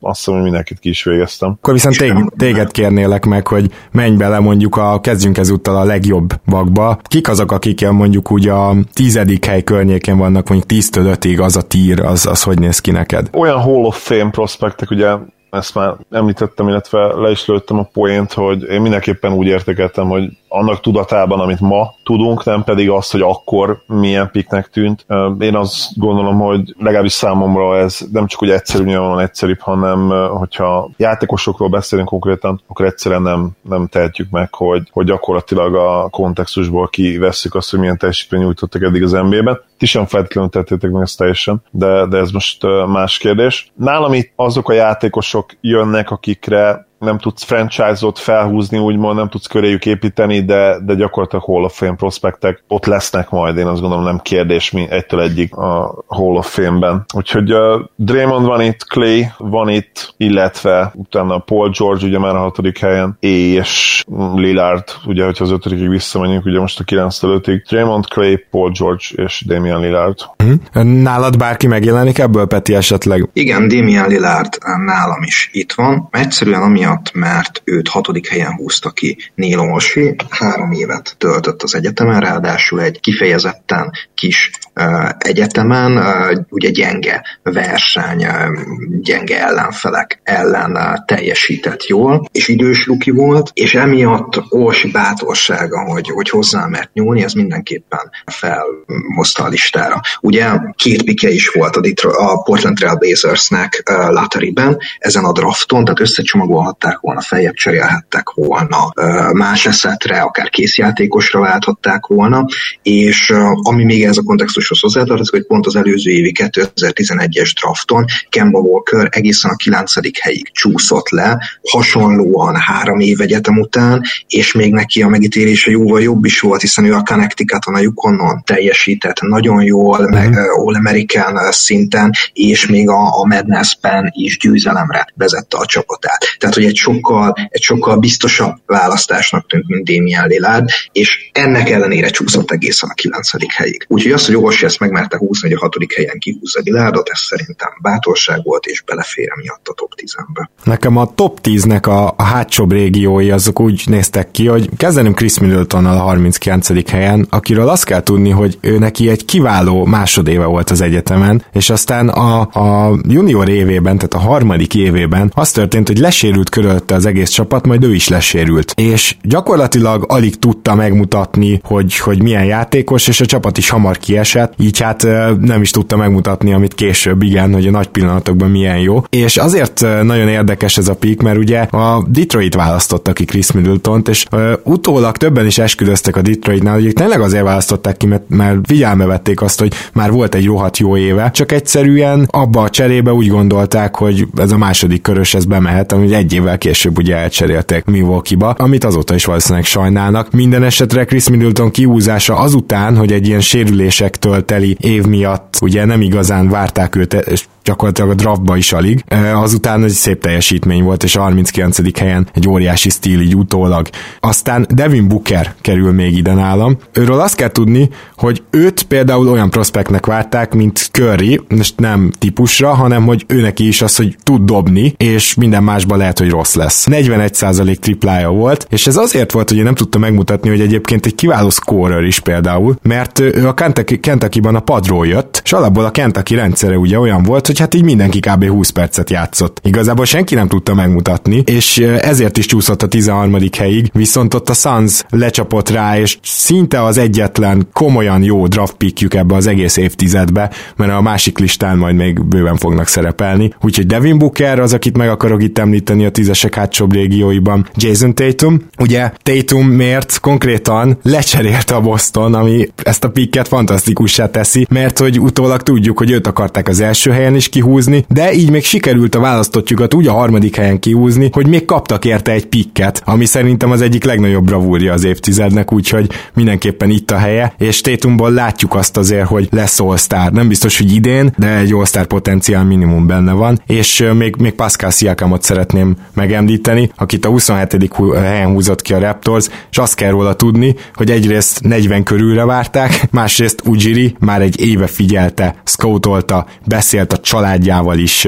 azt hiszem, hogy mindenkit ki is végeztem. Akkor viszont téged kérnélek meg, hogy menj bele mondjuk kezdjünk ezúttal a legjobb vakba. Kik azok, akik mondjuk úgy a 10. hely környékén vannak, mondjuk 10-5-ig az a tier, az hogy néz ki neked? Olyan Hall of Fame prospektek, ugye ezt már említettem, illetve le is lőttem a poént, hogy én mindenképpen úgy értékeltem, hogy annak tudatában, amit ma tudunk, nem pedig azt, hogy akkor milyen piknek tűnt. Én azt gondolom, hogy legalábbis számomra ez nem csak hogy egyszerű, nyilvánvalóan egyszerűbb, hanem hogyha játékosokról beszélünk konkrétan, akkor egyszerűen nem tehetjük meg, hogy gyakorlatilag a kontextusból kivesszük azt, hogy milyen teljesítményt nyújtottak eddig az NBA-ben. Ti sem feltétlenül tettétek meg ezt teljesen, de ez most más kérdés. Nálam itt azok a játékosok jönnek, akikre nem tudsz franchise-ot felhúzni, úgymond nem tudsz köréjük építeni, de gyakorlatilag Hall of Fame prospektek ott lesznek majd, én azt gondolom nem kérdés, mi egytől egyik a Hall of Fame-ben. Úgyhogy Draymond van itt, Clay van itt, illetve utána Paul George ugye már a 6. helyen, és Lillard, ugye hogyha az 5-ig visszamegyünk, ugye most a 9-5-ig, Draymond, Clay, Paul George és Damian Lillard. Nálad bárki megjelenik ebből, Peti, esetleg? Igen, Damian Lillard nálam is itt van. Egyszerűen mert őt 6. helyen húzta ki Neil Olsey, 3 évet töltött az egyetemen, ráadásul egy kifejezetten kis egyetemen, ugye gyenge verseny, gyenge ellenfelek ellen teljesített jól, és idős luki volt, és emiatt Olsey bátorsága, hogy hozzá mert nyúlni, ez mindenképpen felhozta a listára. Ugye 2 pikje is volt a Portland Trail Blazersnek lotteryben, ezen a drafton, tehát összecsomagolhat volna, feljebb cserélhettek volna más eszetre, akár készjátékosra válthatták volna, és ami még ez a kontextushoz hozzátartozik, hogy pont az előző évi 2011-es drafton Kemba Walker egészen a 9. helyig csúszott le, hasonlóan 3 év egyetem után, és még neki a megítélése jóval jobb is volt, hiszen ő a Connecticuton, a Yukonon teljesített nagyon jól, meg All-American szinten, és még a Madness-ben is győzelemre vezette a csapatát. Tehát, hogy egy sokkal biztosabb választásnak tűnt, mint Damian Lillard, és ennek ellenére csúszott egészen a 9. helyig. Úgyhogy az, hogy Olsey ezt megmerte húzni, hogy a 6. helyen kihúzza Lillardot, ez szerintem bátorság volt, és belefér miatt a top 10-be. Nekem a top 10-nek a hátsóbb régiói azok úgy néztek ki, hogy kezdenünk Chris Middletonnal a 39. helyen, akiről azt kell tudni, hogy ő neki egy kiváló másodéve volt az egyetemen, és aztán a junior évében, tehát a 3. évében az történt, hogy lesérült körülötte az egész csapat, majd ő is lesérült. És gyakorlatilag alig tudta megmutatni, hogy milyen játékos, és a csapat is hamar kiesett, így hát nem is tudta megmutatni, amit később, igen, hogy a nagy pillanatokban milyen jó. És azért nagyon érdekes érdekes ez a pick, mert ugye a Detroit választotta ki Chris Middletont, és utólag többen is esküdöztek a Detroitnál, hogy tényleg azért választották ki, mert figyelme vették azt, hogy már volt egy rohadt jó éve, csak egyszerűen abba a cserébe úgy gondolták, hogy ez a második körös, ez bemehet, ami egy évvel később ugye elcserélték Milwaukee-ba, amit azóta is valószínűleg sajnálnak. Minden esetre Chris Middleton kiúzása azután, hogy egy ilyen sérülésektől teli év miatt ugye nem igazán várták őt, és gyakorlatilag a draftba is alig. Azután egy szép teljesítmény volt, és a 39. helyen egy óriási stíl így utólag. Aztán Devin Booker kerül még ide nálam. Őről azt kell tudni, hogy őt például olyan prospektnek várták, mint Curry, és nem típusra, hanem hogy őneki is az, hogy tud dobni, és minden másban lehet, hogy rossz lesz. 41% triplája volt, és ez azért volt, hogy én nem tudtam megmutatni, hogy egyébként egy kiváló scorer is például, mert ő a Kentucky-ban a padról jött, és alapból a Kentucky rendszere ugye olyan volt, hogy hát így mindenki kb. 20 percet játszott. Igazából senki nem tudta megmutatni, és ezért is csúszott a 13. helyig, viszont ott a Suns lecsapott rá, és szinte az egyetlen komolyan jó draft pickjük ebbe az egész évtizedbe, mert a másik listán majd még bőven fognak szerepelni. Úgyhogy Devin Booker az, akit meg akarok itt említeni a tízesek hátsóbb régióiban. Jason Tatum, ugye Tatumért konkrétan lecserélte a Boston, ami ezt a picket fantasztikussá teszi, mert hogy utólag tudjuk, hogy őt akarták az első helyen is kihúzni, de így még sikerült a választottjukat úgy a harmadik helyen kihúzni, hogy még kaptak érte egy pikket, ami szerintem az egyik legnagyobb bravúrja az évtizednek, úgyhogy mindenképpen itt a helye, és Tatumból látjuk azt azért, hogy lesz All-Star. Nem biztos, hogy idén, de egy All-Star potenciál minimum benne van, és még Pascal Siakamot szeretném megemlíteni, akit a 27. helyen húzott ki a Raptors, és azt kell róla tudni, hogy egyrészt 40 körülre várták, másrészt Ujiri már egy éve figyelte, scoutolta, beszélt a családjával is,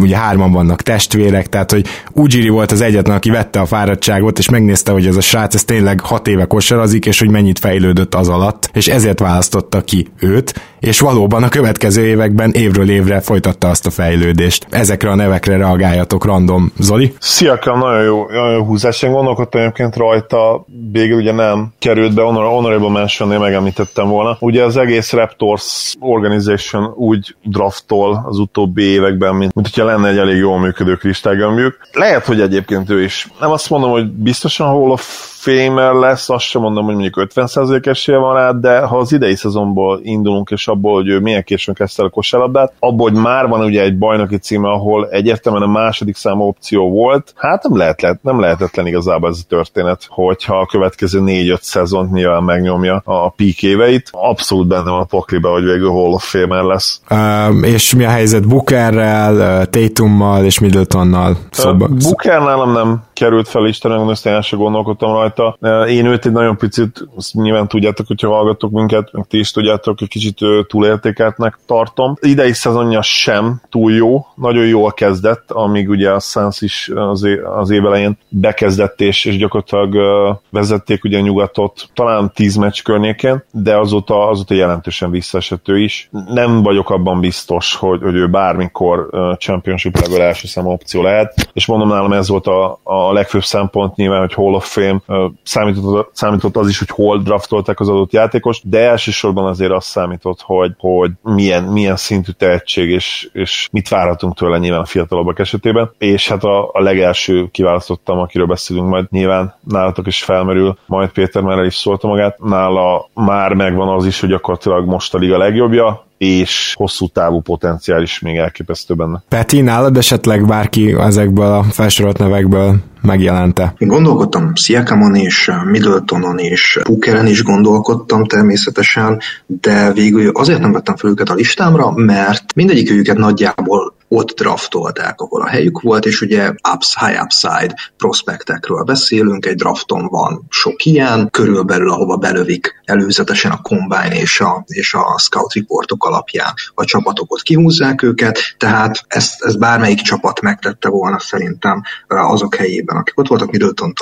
ugye 3-an vannak testvérek, tehát hogy Ujiri volt az egyetlen, aki vette a fáradtságot, és megnézte, hogy ez a srác ez tényleg 6 éve kosarazik, és hogy mennyit fejlődött az alatt, és ezért választotta ki őt, és valóban a következő években évről évre folytatta azt a fejlődést. Ezekre a nevekre reagáljatok random. Zoli? Sziakam, nagyon jó húzás. Én gondolkodtam egyébként rajta, végül ugye nem került be, honorable mention-nél megemlítettem volna. Ugye az egész Raptors organization úgy draftol az utóbbi években, mint hogyha lenne egy elég jól működő kristálygömbjük. Lehet, hogy egyébként ő is. Nem azt mondom, hogy biztosan Hall of Famer lesz, azt sem mondom, hogy mondjuk 50%-esélye van rá, de ha az idei szezonból indulunk, és abból, hogy ő milyen későn kezdte el a kosárlabdát, abból, hogy már van ugye egy bajnoki címe, ahol egyértelműen a második számú opció volt, hát nem lehetetlen igazából ez a történet, hogyha a következő 4-5 szezont nyilván megnyomja a peak éveit. Abszolút benne van a pokliba, hogy végül Hall of Famer lesz. És mi a helyzet Bookerrel, Tatummal és Middletonnal? Booker nálam nem került fel Istenem, én sem gondolkodtam rajta. Én őt egy nagyon picit, azt nyilván tudjátok, hogyha hallgattok minket, meg ti is tudjátok, egy kicsit túlértékeltnek tartom. Idei szezonja sem túl jó, nagyon jól kezdett, amíg ugye a Suns is az év elején bekezdett, és gyakorlatilag vezették ugye a nyugatot, talán 10 meccs környéken, de azóta jelentősen visszaesett is. Nem vagyok abban biztos, hogy ő bármikor championship level első számú opció lehet, és mondom, nálam ez volt a legfőbb szempont nyilván, hogy Hall of Fame, számított az is, hogy hol draftolták az adott játékost, de elsősorban azért azt számított, hogy milyen szintű tehetség, és mit várhatunk tőle nyilván a fiatalabbak esetében, és hát a legelső kiválasztottam, akiről beszélünk majd nyilván, nálatok is felmerül, majd Péter már el is szólta magát, nála már megvan az is, hogy gyakorlatilag most a liga legjobbja, és hosszú távú potenciál is még elképesztő benne. Peti, nálad esetleg bárki ezekből a felsorolt nevekből megjelente? Én gondolkodtam Siakamon és Middletonon és Bookeren is gondolkodtam természetesen, de végül azért nem vettem fel őket a listámra, mert mindegyik őket nagyjából ott draftolták, ahol a helyük volt, és ugye high upside prospektekről beszélünk, egy drafton van sok ilyen, körülbelül ahova belövik előzetesen a combine és a scout reportok alapján a csapatokat kihúzzák őket, tehát ezt bármelyik csapat megtette volna szerintem azok helyében, akik ott voltak. Middleton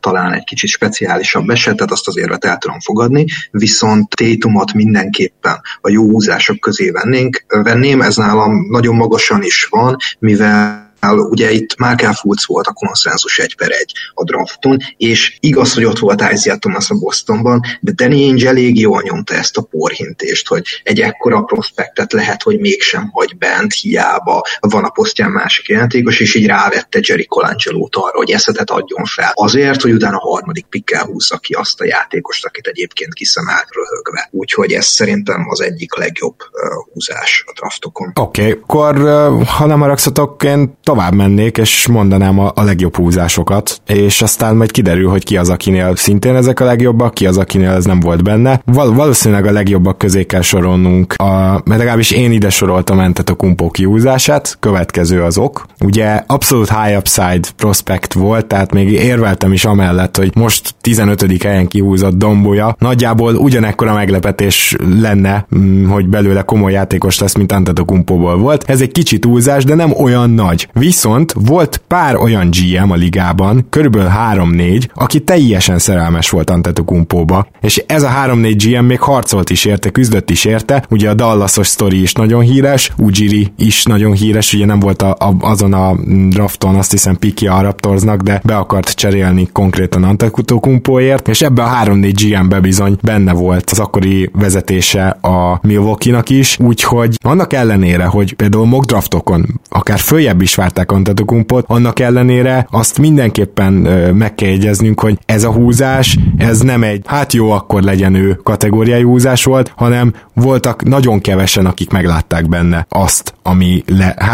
talán egy kicsit speciálisabb eset, tehát azt azért el tudom fogadni, viszont Tatumot mindenképpen a jó húzások közé venném, ez nálam nagyon magasan is van, mivel ugye itt Markel Fultz volt a konszenzus 1/1 a drafton, és igaz, hogy ott volt Isaiah Thomas a Bostonban, de Danny Ainge elég jól nyomta ezt a porhintést, hogy egy ekkora prospektet lehet, hogy mégsem hagy bent, hiába van a posztján másik játékos, és így rávette Jerry Colangelót arra, hogy eszetet adjon fel. Azért, hogy utána a harmadik pikkel húzza ki azt a játékost, akit egyébként kiszemált röhögve. Úgyhogy ez szerintem az egyik legjobb húzás a draftokon. Oké, akkor ha nem haragszatok, én tovább mennék, és mondanám a legjobb húzásokat, és aztán majd kiderül, hogy ki az, akinél szintén ezek a legjobbak, ki az, akinél ez nem volt benne. Valószínűleg a legjobbak közé kell sorolnunk, mert legalábbis én ide soroltam Antetokounmpo kihúzását, következő az ok. Ugye abszolút high upside prospect volt, tehát még érveltem is amellett, hogy most 15. helyen kihúzott Domboja. Nagyjából ugyanekkora meglepetés lenne, hogy belőle komoly játékos lesz, mint Antetokounmpóból volt. Ez egy kicsit húzás, de nem olyan nagy. Viszont volt pár olyan GM a ligában, körülbelül 3-4, aki teljesen szerelmes volt Antetokounmpóba, és ez a 3-4 GM még harcolt is érte, küzdött is érte, ugye a Dallasos sztori is nagyon híres, Ujiri is nagyon híres, ugye nem volt azon a drafton, azt hiszem pikje a Raptorsnak, de be akart cserélni konkrétan Antetokounmpóért, és ebbe a 3-4 GM-be bizony benne volt az akkori vezetése a Milwaukee-nak is, úgyhogy annak ellenére, hogy például mock draftokon akár följebb is várták Antetokounmpót, annak ellenére azt mindenképpen meg kell jegyeznünk, hogy ez a húzás, ez nem egy hát jó, akkor legyen ő kategóriai húzás volt, hanem voltak nagyon kevesen, akik meglátták benne azt, ami,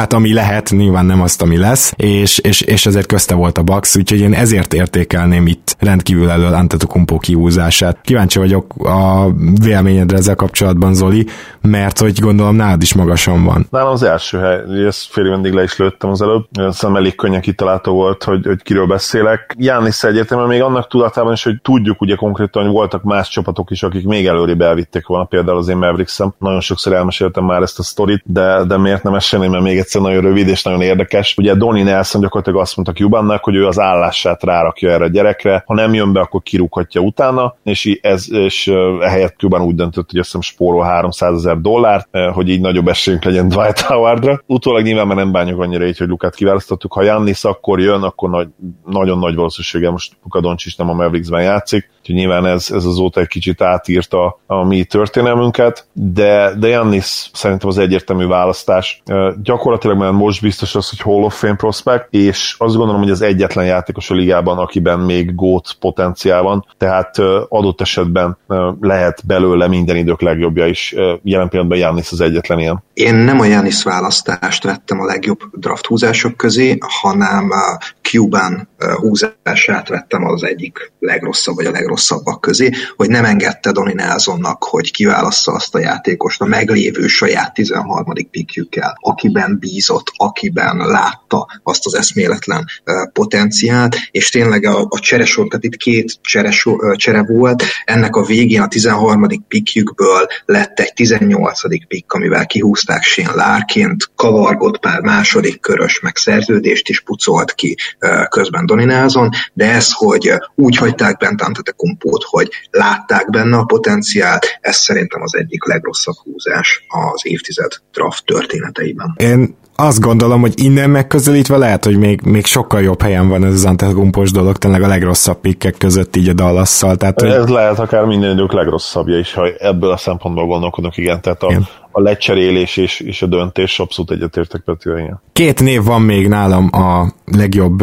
ami lehet, nyilván nem azt, ami lesz, és ezért közte volt a Bucks, úgyhogy én ezért értékelném itt rendkívül elől Antetokounmpo kihúzását. Kíváncsi vagyok a véleményedre ezzel kapcsolatban, Zoli, mert hogy gondolom nálad is magasan van. Nálam az első hely, ezt félig mindig le is lőttem az előbb, szerintem elég könnyen kitalálta volt, hogy kiről beszélek. Giannis egyértelműen még annak tudatában is, hogy tudjuk ugye konkrétan, hogy voltak más csapatok is, akik még előrébb elvitték volna, például az én Mavericksem. Nagyon sokszor elmeséltem már ezt a sztorit, de miért nem esélni, mert még egyszer nagyon rövid és nagyon érdekes. Ugye Donnie Nelson gyakorlatilag azt mondta Cubannak, hogy ő az állását rárakja erre a gyerekre, ha nem jön be, akkor kirúghatja utána, és ehelyett Cuban úgy döntött, hogy azt hiszem spórol $300,000, hogy így nagyobb esélyünk legyen Dwight Howardra. Utólag nyilván már nem bánjuk annyira így, hogy Lukát kiválasztottuk. Ha Giannis akkor jön, akkor nagyon nagy valószínűséggel most Luka Dončić nem a Mavericksben játszik, úgyhogy nyilván ez azóta egy kicsit átírta a mi történelmünket, de Giannis szerintem az egyértelmű választás. Gyakorlatilag már most biztos az, hogy Hall of Fame prospect, és azt gondolom, hogy az egyetlen játékos a ligában, akiben még GOAT potenciál van, tehát adott esetben lehet belőle minden idők legjobbja is. Jelen pillanatban Giannis az egyetlen ilyen. Én nem a Giannis választást vettem a legjobb draft húzások közé, hanem a Cuban húzását vettem az egyik legrosszabb vagy a legrosszabbak közé, hogy nem engedte Donnie Nelsonnak, hogy kiválassza azt a játékost a meglévő saját 13. pickjükkel, akiben bízott, akiben látta azt az eszméletlen potenciált, és tényleg a cseresor, tehát itt két csere volt, ennek a végén a 13. pickjükből lett egy 18. pick, amivel kihúzták Shane Larkint, kavargott pár második körös, meg szerződést is pucolt ki közben Donnie Nelson, de ez, hogy úgy hagyták bent Antetokounmpót, hogy látták benne a potenciált, ez szerintem az egyik legrosszabb húzás az évtized draft történeteiben. Én azt gondolom, hogy innen megközelítve lehet, hogy még sokkal jobb helyen van ez az Antetokounmpós dolog, tényleg a legrosszabb pikkek között így a Dallasszal. Tehát, hogy... Ez lehet akár minden idők legrosszabbja is, ha ebből a szempontból gondolkodok, igen, tehát a lecserélés és a döntés abszolút egyetértek Petivel, igen. Két név van még nálam a legjobb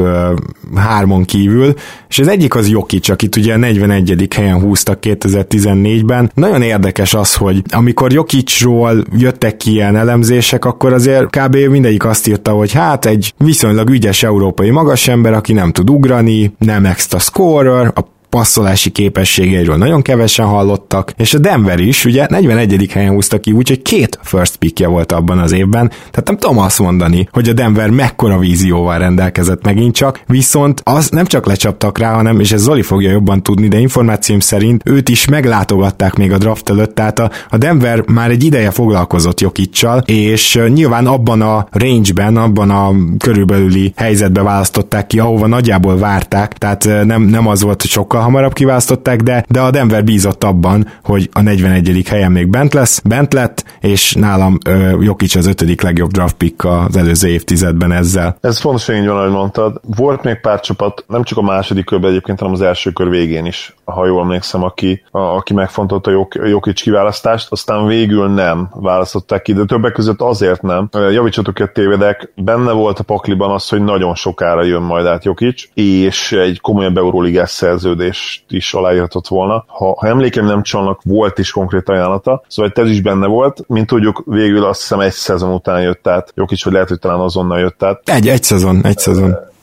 hármon kívül, és az egyik az Jokic, akit ugye a 41. helyen húztak 2014-ben. Nagyon érdekes az, hogy amikor Jokicról jöttek ki ilyen elemzések, akkor azért kb. Mindegyik azt írta, hogy hát egy viszonylag ügyes európai magasember, aki nem tud ugrani, nem extra scorer, a passzolási képességeiről nagyon kevesen hallottak, és a Denver is, ugye 41. helyen húzta ki, úgyhogy 2 first pickje volt abban az évben, tehát nem tudom azt mondani, hogy a Denver mekkora vízióval rendelkezett megint csak, viszont az nem csak lecsaptak rá, hanem, és ez Zoli fogja jobban tudni, de információm szerint őt is meglátogatták még a draft előtt, tehát a Denver már egy ideje foglalkozott Jokic-csal, és nyilván abban a range-ben, abban a körülbelüli helyzetbe választották ki, ahova nagyjából várták, tehát nem az volt sokkal sokkal hamarabb kiválasztották, de a Denver bízott abban, hogy a 41. helyen még bent lesz. Bent lett, és nálam Jokic az 5. legjobb draft pick az előző évtizedben ezzel. Ez fontos, hogy így van, ahogy mondtad. Volt még pár csapat, nem csak a második körben egyébként, hanem az első kör végén is, ha jól emlékszem, aki megfontolta a Jokic kiválasztást, aztán végül nem választották ki, de többek között azért nem. Javítsatok, hogy tévedek, benne volt a pakliban az, hogy nagyon sokára jön majd át Jokic, és egy komolyabb Euroligás szerződést is aláírhatott volna. Ha emlékeim nem csalnak, volt is konkrét ajánlata, szóval ez is benne volt. Mint tudjuk, végül azt hiszem egy szezon után jött át Jokic, vagy lehet, hogy talán azonnal jött át. Egy szezon.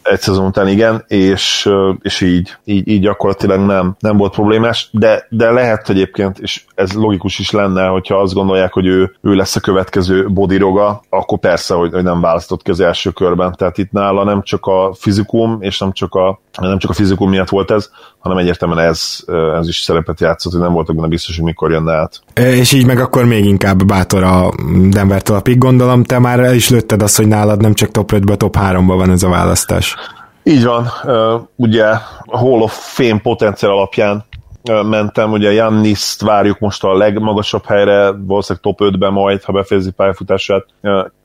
Egy szezon után igen, és így gyakorlatilag nem volt problémás, de lehet egyébként, és ez logikus is lenne, hogyha azt gondolják, hogy ő lesz a következő bodiroga, akkor persze, hogy nem választott ki az első körben. Tehát itt nála nem csak a fizikum, és nem csak a fizikum miatt volt ez, hanem egyértelműen ez is szerepet játszott, hogy nem voltak benne biztos, hogy mikor jönne át. És így meg akkor még inkább bátor a Denver-től a pick, gondolom, te már el is lőtted azt, hogy nálad nem csak top 5-ben, top 3-ban van ez a választás. Így van, ugye a Hall of Fame potenciál alapján mentem, ugye Giannist várjuk most a legmagasabb helyre, valószínűleg top 5-ben majd, ha befejezi pályafutását.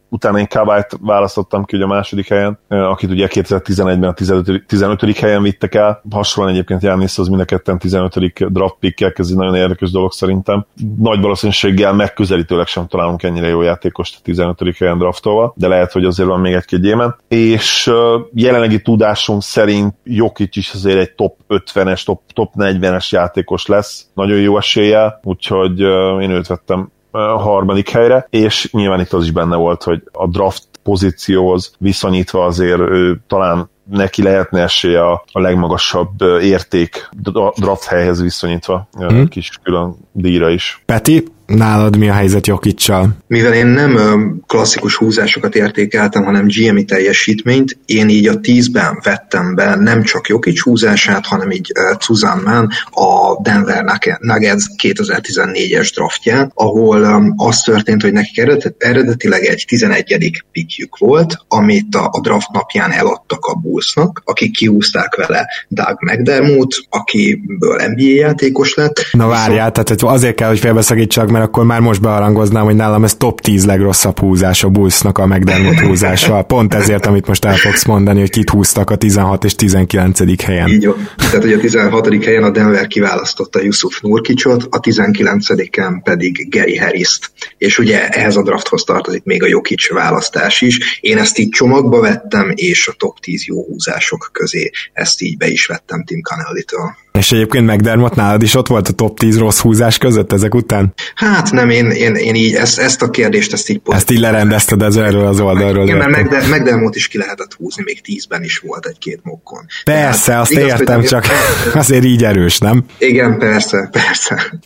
Utána én Kabályt választottam ki ugye a második helyen, akit ugye 2011-ben a 15. helyen vittek el. Hasonlóan egyébként Giannishoz mind a ketten 15. draft pickkel, ez egy nagyon érdekes dolog szerintem. Nagy valószínűséggel megközelítőleg sem találunk ennyire jó játékost a 15. helyen draftolva, de lehet, hogy azért van még egy-két gyémen. És jelenlegi tudásom szerint Jokic is azért egy top 50-es, top 40-es játékos lesz. Nagyon jó eséllyel, úgyhogy én őt vettem a harmadik helyre, és nyilván itt az is benne volt, hogy a draft pozícióhoz viszonyítva azért ő talán neki lehetne esélye a legmagasabb érték draft helyhez viszonyítva, kis külön díjra is. Peti, nálad mi a helyzet Jokic-sal? Mivel én nem klasszikus húzásokat értékeltem, hanem GM-i teljesítményt, én így a 10-ben vettem be nem csak Jokic húzását, hanem így Suzanne Mann a Denver Nuggets 2014-es draftján, ahol az történt, hogy nekik eredetileg egy 11. pickjük volt, amit a draft napján eladtak a Bullsnak, akik kihúzták vele Doug McDermott, akiből NBA játékos lett. Na várjál, tehát azért kell, hogy félbeszakítsak, mert akkor már most beharangoznám, hogy nálam ez top 10 legrosszabb húzás a Bullsnak a McDermott húzással. Pont ezért, amit most el fogsz mondani, hogy kit húztak a 16 és 19. helyen. Így jó. Tehát, hogy a 16. helyen a Denver kiválasztotta Jusuf Nurkićot, a 19-en pedig Gary Harrist. És ugye ehhez a drafthoz tartozik még a Jokic választás is. Én ezt így csomagba vettem, és a top 10 jó húzások közé ezt így be is vettem Tim Connelly-től. És egyébként McDermott nálad is ott volt a top 10 rossz húzás között ezek után? Hát nem, én így ezt a kérdést így... Ezt így lerendezted erről az oldalról. Igen, mert McDermott is ki lehetett húzni, még 10-ben is volt egy-két mokkon. Persze, hát, azt igaz, értem, csak azért így erős, nem? Igen, persze.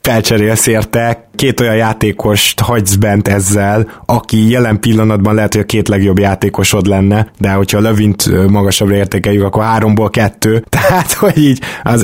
Felcserélsz érte, két olyan játékost hagysz bent ezzel, aki jelen pillanatban lehet, hogy a két legjobb játékosod lenne, de hogyha Lövint magasabbra értékeljük, akkor 3-ból 2, tehát hogy így,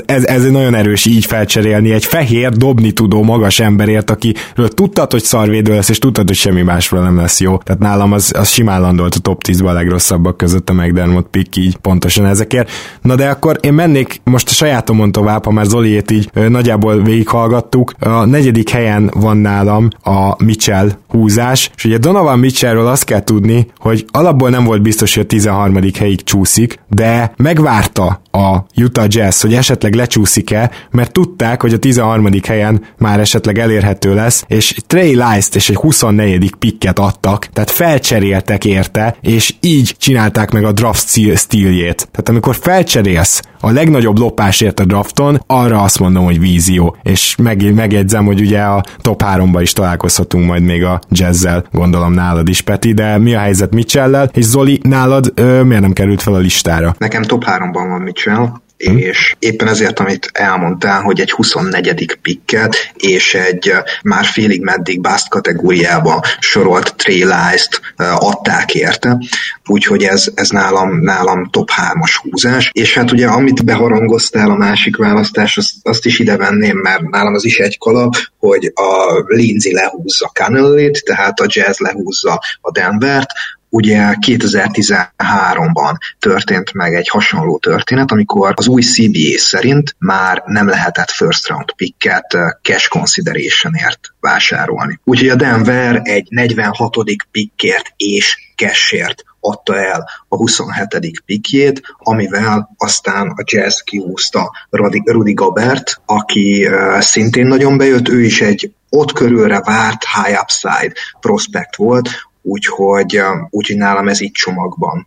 ez egy nagyon erős így felcserélni, egy fehér, dobni tudó magas emberért, akiről tudtad, hogy szarvédő lesz, és tudtad, hogy semmi másról nem lesz jó. Tehát nálam az simán landolt a top 10-ben a legrosszabbak között a McDermott pick, így pontosan ezekért. Na de akkor én mennék most a sajátomon tovább, ha már Zoliét így nagyjából végighallgattuk. A 4. helyen van nálam a Mitchell húzás, és ugye Donovan Mitchellről azt kell tudni, hogy alapból nem volt biztos, hogy a 13. helyig csúszik, de megvárta a Utah Jazz, hogy esetleg lecsúszik-e, mert tudták, hogy a 13. helyen már esetleg elérhető lesz, és Trey Lyles-t és egy 24. picket adtak, tehát felcseréltek érte, és így csinálták meg a draft stíljét. Tehát amikor felcserélsz a legnagyobb lopásért a drafton, arra azt mondom, hogy vízió, és megjegyzem, hogy ugye a top 3-ba is találkozhatunk majd még a Jazz-zel, gondolom nálad is, Peti, de mi a helyzet Mitchell-lel, és Zoli, nálad miért nem került fel a listára? Nekem top 3-ban van Mitchell, és éppen ezért, amit elmondtál, hogy egy 24. picket és egy már félig meddig bust kategóriában sorolt Trey Lyles-t adták érte, úgyhogy ez nálam top 3-as húzás, és hát ugye amit beharangoztál a másik választás, azt is ide venném, mert nálam az is egy kalap, hogy a Lindsay lehúzza Connellyt, tehát a Jazz lehúzza a Denvert, Ugye 2013-ban történt meg egy hasonló történet, amikor az új CBA szerint már nem lehetett first round picket cash considerationért vásárolni. Úgyhogy a Denver egy 46. pickért és cashért adta el a 27. pickjét, amivel aztán a Jazz kihúzta Rudy Gobert, aki szintén nagyon bejött, ő is egy ott körülre várt high upside prospect volt, úgyhogy nálam ez így csomagban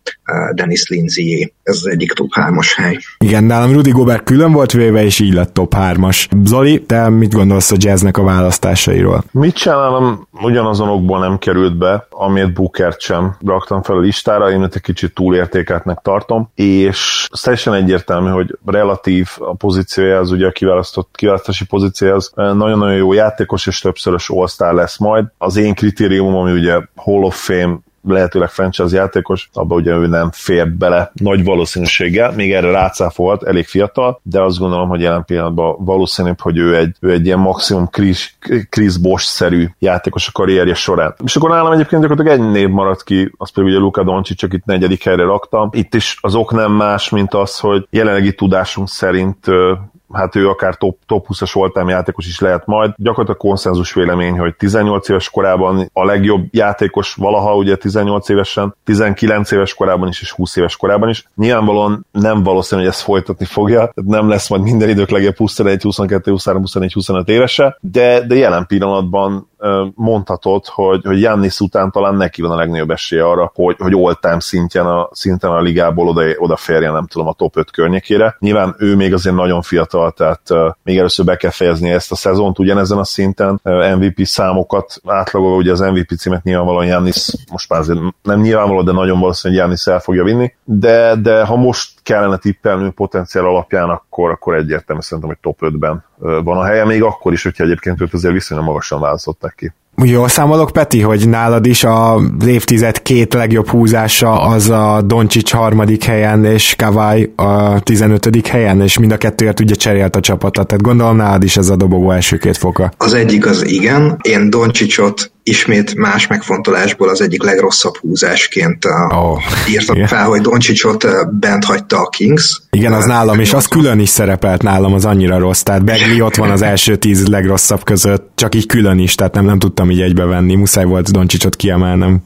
Dennis Lindsay, ez az egyik top 3-as hely. Igen, nálam Rudy Gobert külön volt véve, és így lett top 3-as. Zoli, te mit gondolsz a Jazznek a választásairól? Mit csinálom, ugyanazonokból nem került be, amért Bookert sem raktam fel a listára, én egy kicsit túlértékeltnek tartom, és teljesen egyértelmű, hogy relatív a pozíciója, az ugye a kiválasztási pozíciója, az nagyon-nagyon jó játékos, és többszörös all-star lesz majd. Az én kritériumom, ami ugye Hall of Fame, lehetőleg franchise játékos, abban ugye ő nem fér bele nagy valószínűséggel, még erre rácáfolt, elég fiatal, de azt gondolom, hogy jelen pillanatban valószínűbb, hogy ő egy ilyen maximum Chris Bosh-szerű játékos a karrierje során. És akkor nálam egyébként gyakorlatilag egy név maradt ki, az pedig ugye Luka Dončić, csak itt 4. helyre raktam. Itt is az ok nem más, mint az, hogy jelenlegi tudásunk szerint hát ő akár top 20-as all-time játékos is lehet majd. Gyakorlatilag konszenzus vélemény, hogy 18 éves korában a legjobb játékos valaha, ugye 18 évesen, 19 éves korában is, és 20 éves korában is. Nyilvánvalóan nem valószínű, hogy ezt folytatni fogja, nem lesz majd minden idők legjobb 21, 22, 23, 24, 25 évese, de jelen pillanatban mondhatod, hogy Giannis után talán neki van a legnagyobb esélye arra, hogy all-time szinten a ligából odaférjen, nem tudom, a top 5 környékére. Nyilván ő még azért nagyon fiatal, tehát még először be kell fejezni ezt a szezont ugyanezen a szinten, MVP számokat átlagolva, ugye az MVP címet nyilvánvalóan Giannis, most már azért nem nyilvánvaló, de nagyon valószínű, hogy Giannis el fogja vinni, de ha most kellene tippelnünk potenciál alapján, akkor egyértelmű szerintem, hogy top 5-ben van a helye, még akkor is, hogyha egyébként őt azért viszonylag magasan választották ki. Jól számolok, Peti, hogy nálad is az évtized két legjobb húzása az a Dončić 3. helyen, és Kawhi a 15. helyen, és mind a kettőért ugye cserélt a csapatot, tehát gondolom nálad is ez a dobogó első két foka. Az egyik az igen, én Dončićot ismét más megfontolásból az egyik legrosszabb húzásként írtam fel, hogy Dončićot bent hagyta a Kings. Igen, az nálam, és az külön is szerepelt nálam, az annyira rossz, tehát Bagley ott van az első 10 legrosszabb között, csak így külön is, tehát nem tudtam így egybevenni, muszáj volt Dončićot kiemelnem.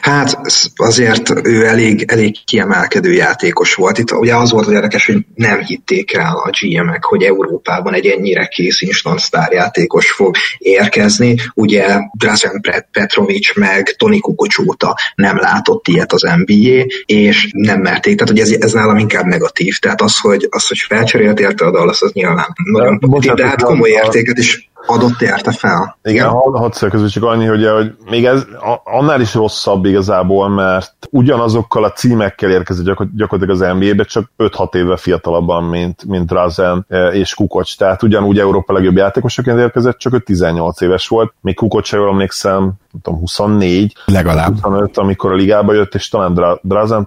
Hát azért ő elég kiemelkedő játékos volt. Itt ugye az volt érdekes, hogy nem hitték el a GM-ek, hogy Európában egy ennyire kész instant sztárjátékos fog érkezni. Ugye Drazen Petrovic meg Toni Kukoc óta nem látott ilyet az NBA, és nem merték. Tehát ugye ez nálam inkább negatív. Tehát az, hogy felcserélt érte a Dallas, az nyilván nagyon pozitív, de hát komoly értéket is adott érte fel. Igen, hadd szököző, csak annyi, hogy még ez annál is rosszabb igazából, mert ugyanazokkal a címekkel érkezik gyakorlatilag az NBA-be, csak 5-6 évvel fiatalabban, mint Drazen és Kukoc. Tehát ugyanúgy Európa legjobb játékosoként érkezett, csak ő 18 éves volt, még Kukoc, ha jól emlékszem, nem tudom, 24, legalább 25, amikor a ligába jött, és talán Drazen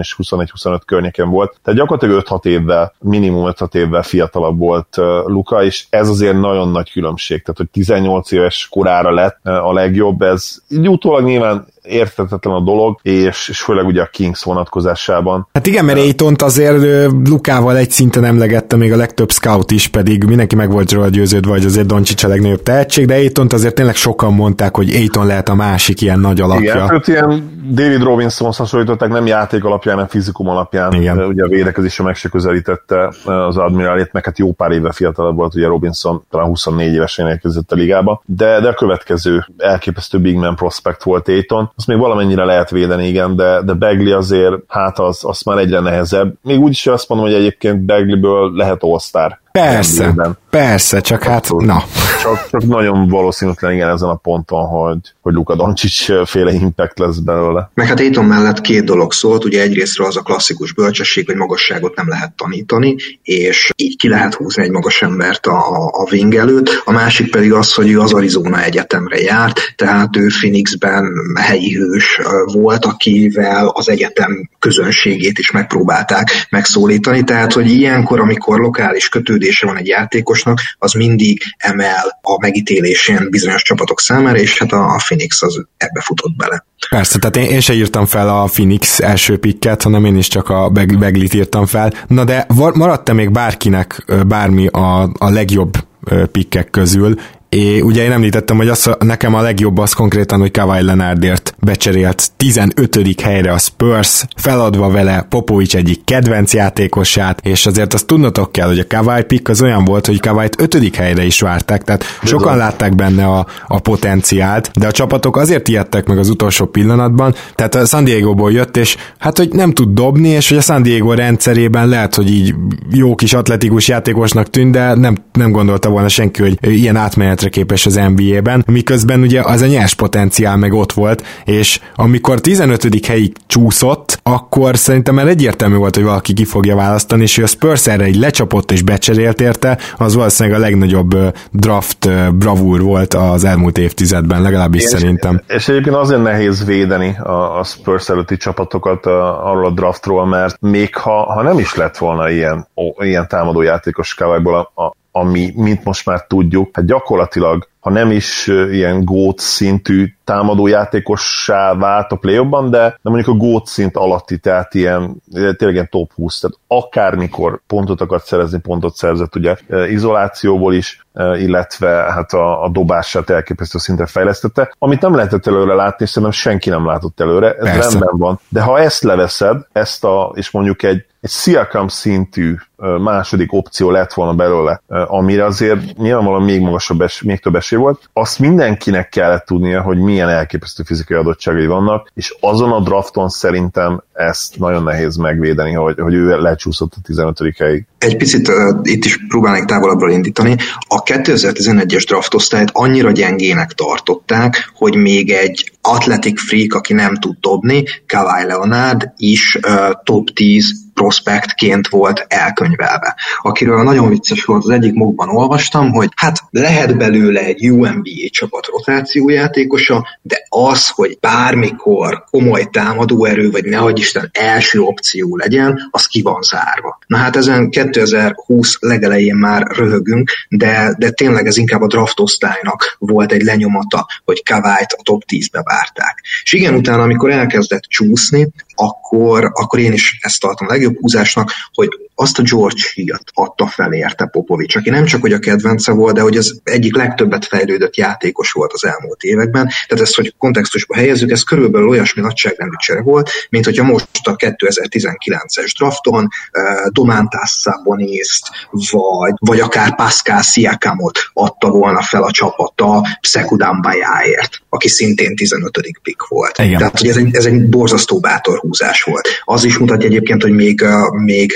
is 21-25 környéken volt. Tehát gyakorlatilag 5-6 évvel, minimum 5-6 évvel fiatalabb volt Luka, és ez azért nagyon nagy különbség, tehát hogy 18 éves korára lett a legjobb, ez így utólag nyilván érthetetlen a dolog, és főleg ugye a Kings vonatkozásában. Hát igen, mert Aytont azért Lukával egy szinten emlegette még a legtöbb scout is, pedig mindenki meg volt róla győződve, hogy azért Dončić a legnagyobb tehetség, de Aytont azért tényleg sokan mondták, hogy Ayton lehet a másik ilyen nagy alapja. Igen, őt ilyen David Robinsonhoz hasonlították, nem játék alapján, hanem fizikum alapján. Igen. Ugye a védekezésre meg se közelítette az Admiralét, meg hát jó pár éve fiatalabb volt, ugye Robinson talán 24 évesen érkezett a ligába, de a következő elképesztő big man prospect volt Ayton. Azt még valamennyire lehet védeni, igen, de Bagley azért, hát az már egyre nehezebb. Még úgy is azt mondom, hogy egyébként Bagleyből lehet all-star. Persze, csak abszolút. Hát, na. Csak nagyon valószínűtlen, igen, ezen a ponton, hogy Luka Dončić féle impact lesz belőle. Meg hát Ayton mellett két dolog szólt, ugye egyrésztről az a klasszikus bölcsesség, hogy magasságot nem lehet tanítani, és így ki lehet húzni egy magas embert a wing előtt, a másik pedig az, hogy ő az Arizona Egyetemre járt, tehát ő Phoenixben helyi hős volt, akivel az egyetem közönségét is megpróbálták megszólítani, tehát hogy ilyenkor, amikor lokális kötődés szerződése van egy játékosnak, az mindig emel a megítélésén bizonyos csapatok számára, és hát a Phoenix az ebbe futott bele. Persze, tehát én se írtam fel a Phoenix első pikket, hanem én is csak a Beglit írtam fel. Na de maradt-e még bárkinek bármi a legjobb pikkek közül? É, ugye én említettem, hogy az, nekem a legjobb az konkrétan, hogy Kawhi Leonardért becserélt 15. helyre a Spurs, feladva vele Popovics egyik kedvenc játékosát, és azért azt tudnotok kell, hogy a Kawhi pick az olyan volt, hogy Kawhi-t 5. helyre is várták, tehát sokan látták benne a potenciált, de a csapatok azért ijedtek meg az utolsó pillanatban, tehát a San Diego-ból jött, és hát, hogy nem tud dobni, és hogy a San Diego rendszerében lehet, hogy így jó kis atletikus játékosnak tűnt, de nem gondolta volna senki, hogy ilyen átmenetre képes az NBA-ben, miközben ugye az a nyers potenciál meg ott volt, és amikor 15. helyig csúszott, akkor szerintem már egyértelmű volt, hogy valaki ki fogja választani, és hogy a Spurs erre így lecsapott és becserélt érte, az valószínűleg a legnagyobb draft bravúr volt az elmúlt évtizedben, legalábbis szerintem. És egyébként azért nehéz védeni a Spurs előtti csapatokat arról a draftról, mert még ha nem is lett volna ilyen támadó játékos Kawhiból, ami, mint most már tudjuk, hát gyakorlatilag, ha nem is ilyen GOAT szintű támadójátékossá vált a play-offban, de mondjuk a GOAT szint alatti, tehát tényleg ilyen top 20, tehát akármikor pontot akart szerezni, pontot szerzett ugye izolációból is, illetve hát a dobását elképesztő szintre fejlesztette, amit nem lehetett előre látni, és szerintem senki nem látott előre, ez persze. Rendben van. De ha ezt leveszed, és mondjuk egy Siakam szintű második opció lett volna belőle, amire azért nyilvánvalóan még magasabb, még több esély volt, azt mindenkinek kellett tudnia, hogy milyen elképesztő fizikai adottságai vannak, és azon a drafton szerintem ezt nagyon nehéz megvédeni, hogy ő lecsúszott a 15. helyig. Egy picit itt is próbálnék távolabbra indítani. A 2011-es draftosztályt annyira gyengének tartották, hogy még egy athletic freak, aki nem tud dobni, Kawhi Leonard is top 10 prospektként volt elkönyvelve. Akiről nagyon vicces volt, az egyik mockban olvastam, hogy hát lehet belőle egy WNBA csapat rotációjátékosa, de az, hogy bármikor komoly támadóerő, vagy nehogy Isten első opció legyen, az ki van zárva. Na hát ezen 2020 legelején már röhögünk, de tényleg ez inkább a draftosztálynak volt egy lenyomata, hogy Kawhit a top 10-be várták. És igen, utána, amikor elkezdett csúszni, akkor én is ezt tartom a legjobb húzásnak, hogy azt a George Hill-t adta fel érte Popovics, aki nem csak hogy a kedvence volt, de hogy az egyik legtöbbet fejlődött játékos volt az elmúlt években. Tehát ezt, hogy kontextusba helyezzük, ez körülbelül olyasmi nagyságrendű csere volt, mint hogyha most a 2019-es drafton Domantas Szabonist, vagy akár Pascal Siakamot adta volna fel a csapata Sekou Dambajáért, aki szintén 15. pick volt. Igen. Tehát hogy ez egy borzasztó bátor húzás volt. Az is mutatja egyébként, hogy még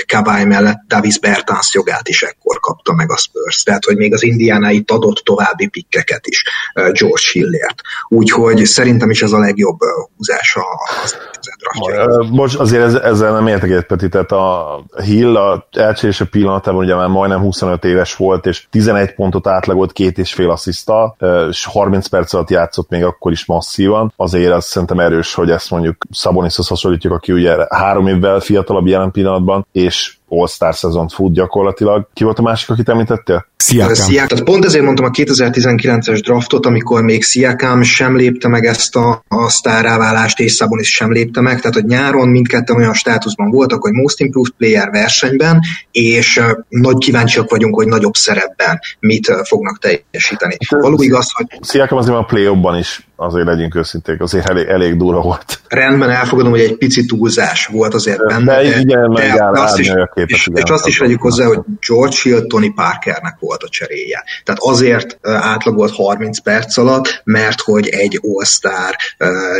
Kawhi mellett Davis Bertans jogát is ekkor kapta meg a Spurs. Tehát hogy még az Indiana itt adott további pikkeket is George Hillért. Úgyhogy szerintem is ez a legjobb húzása az draftja. Most azért ezzel nem értek egyet, Peti, tehát a Hill a elcsérése pillanatában ugye már majdnem 25 éves volt, és 11 pontot átlagolt 2,5 assziszttal, és 30 perc alatt játszott még akkor is masszívan. Azért azt szerintem erős, hogy ezt mondjuk Szaboniszhoz hasonlítjuk, aki ugye 3 évvel fiatalabb jelen pillanatban, és All-Star szezont fut gyakorlatilag. Ki volt a másik, akit említettél? Siakam. Pont ezért mondtam a 2019-es draftot, amikor még Siakam sem lépte meg ezt a sztárráválást, és Szabonis sem lépte meg, tehát hogy nyáron mindketten olyan státuszban voltak, hogy Most Improved Player versenyben, és nagy kíváncsiak vagyunk, hogy nagyobb szerepben mit fognak teljesíteni. Való igaz, hogy... Siakam azért a play-offban is, azért legyünk őszinték, azért elég durva volt. Rendben, elfogadom, hogy egy pici túlzás volt azért benne, és azt is vegyük hozzá, hogy George Hill Tony Parkernek volt a cseréje. Tehát azért átlagolt 30 perc alatt, mert hogy egy All-Star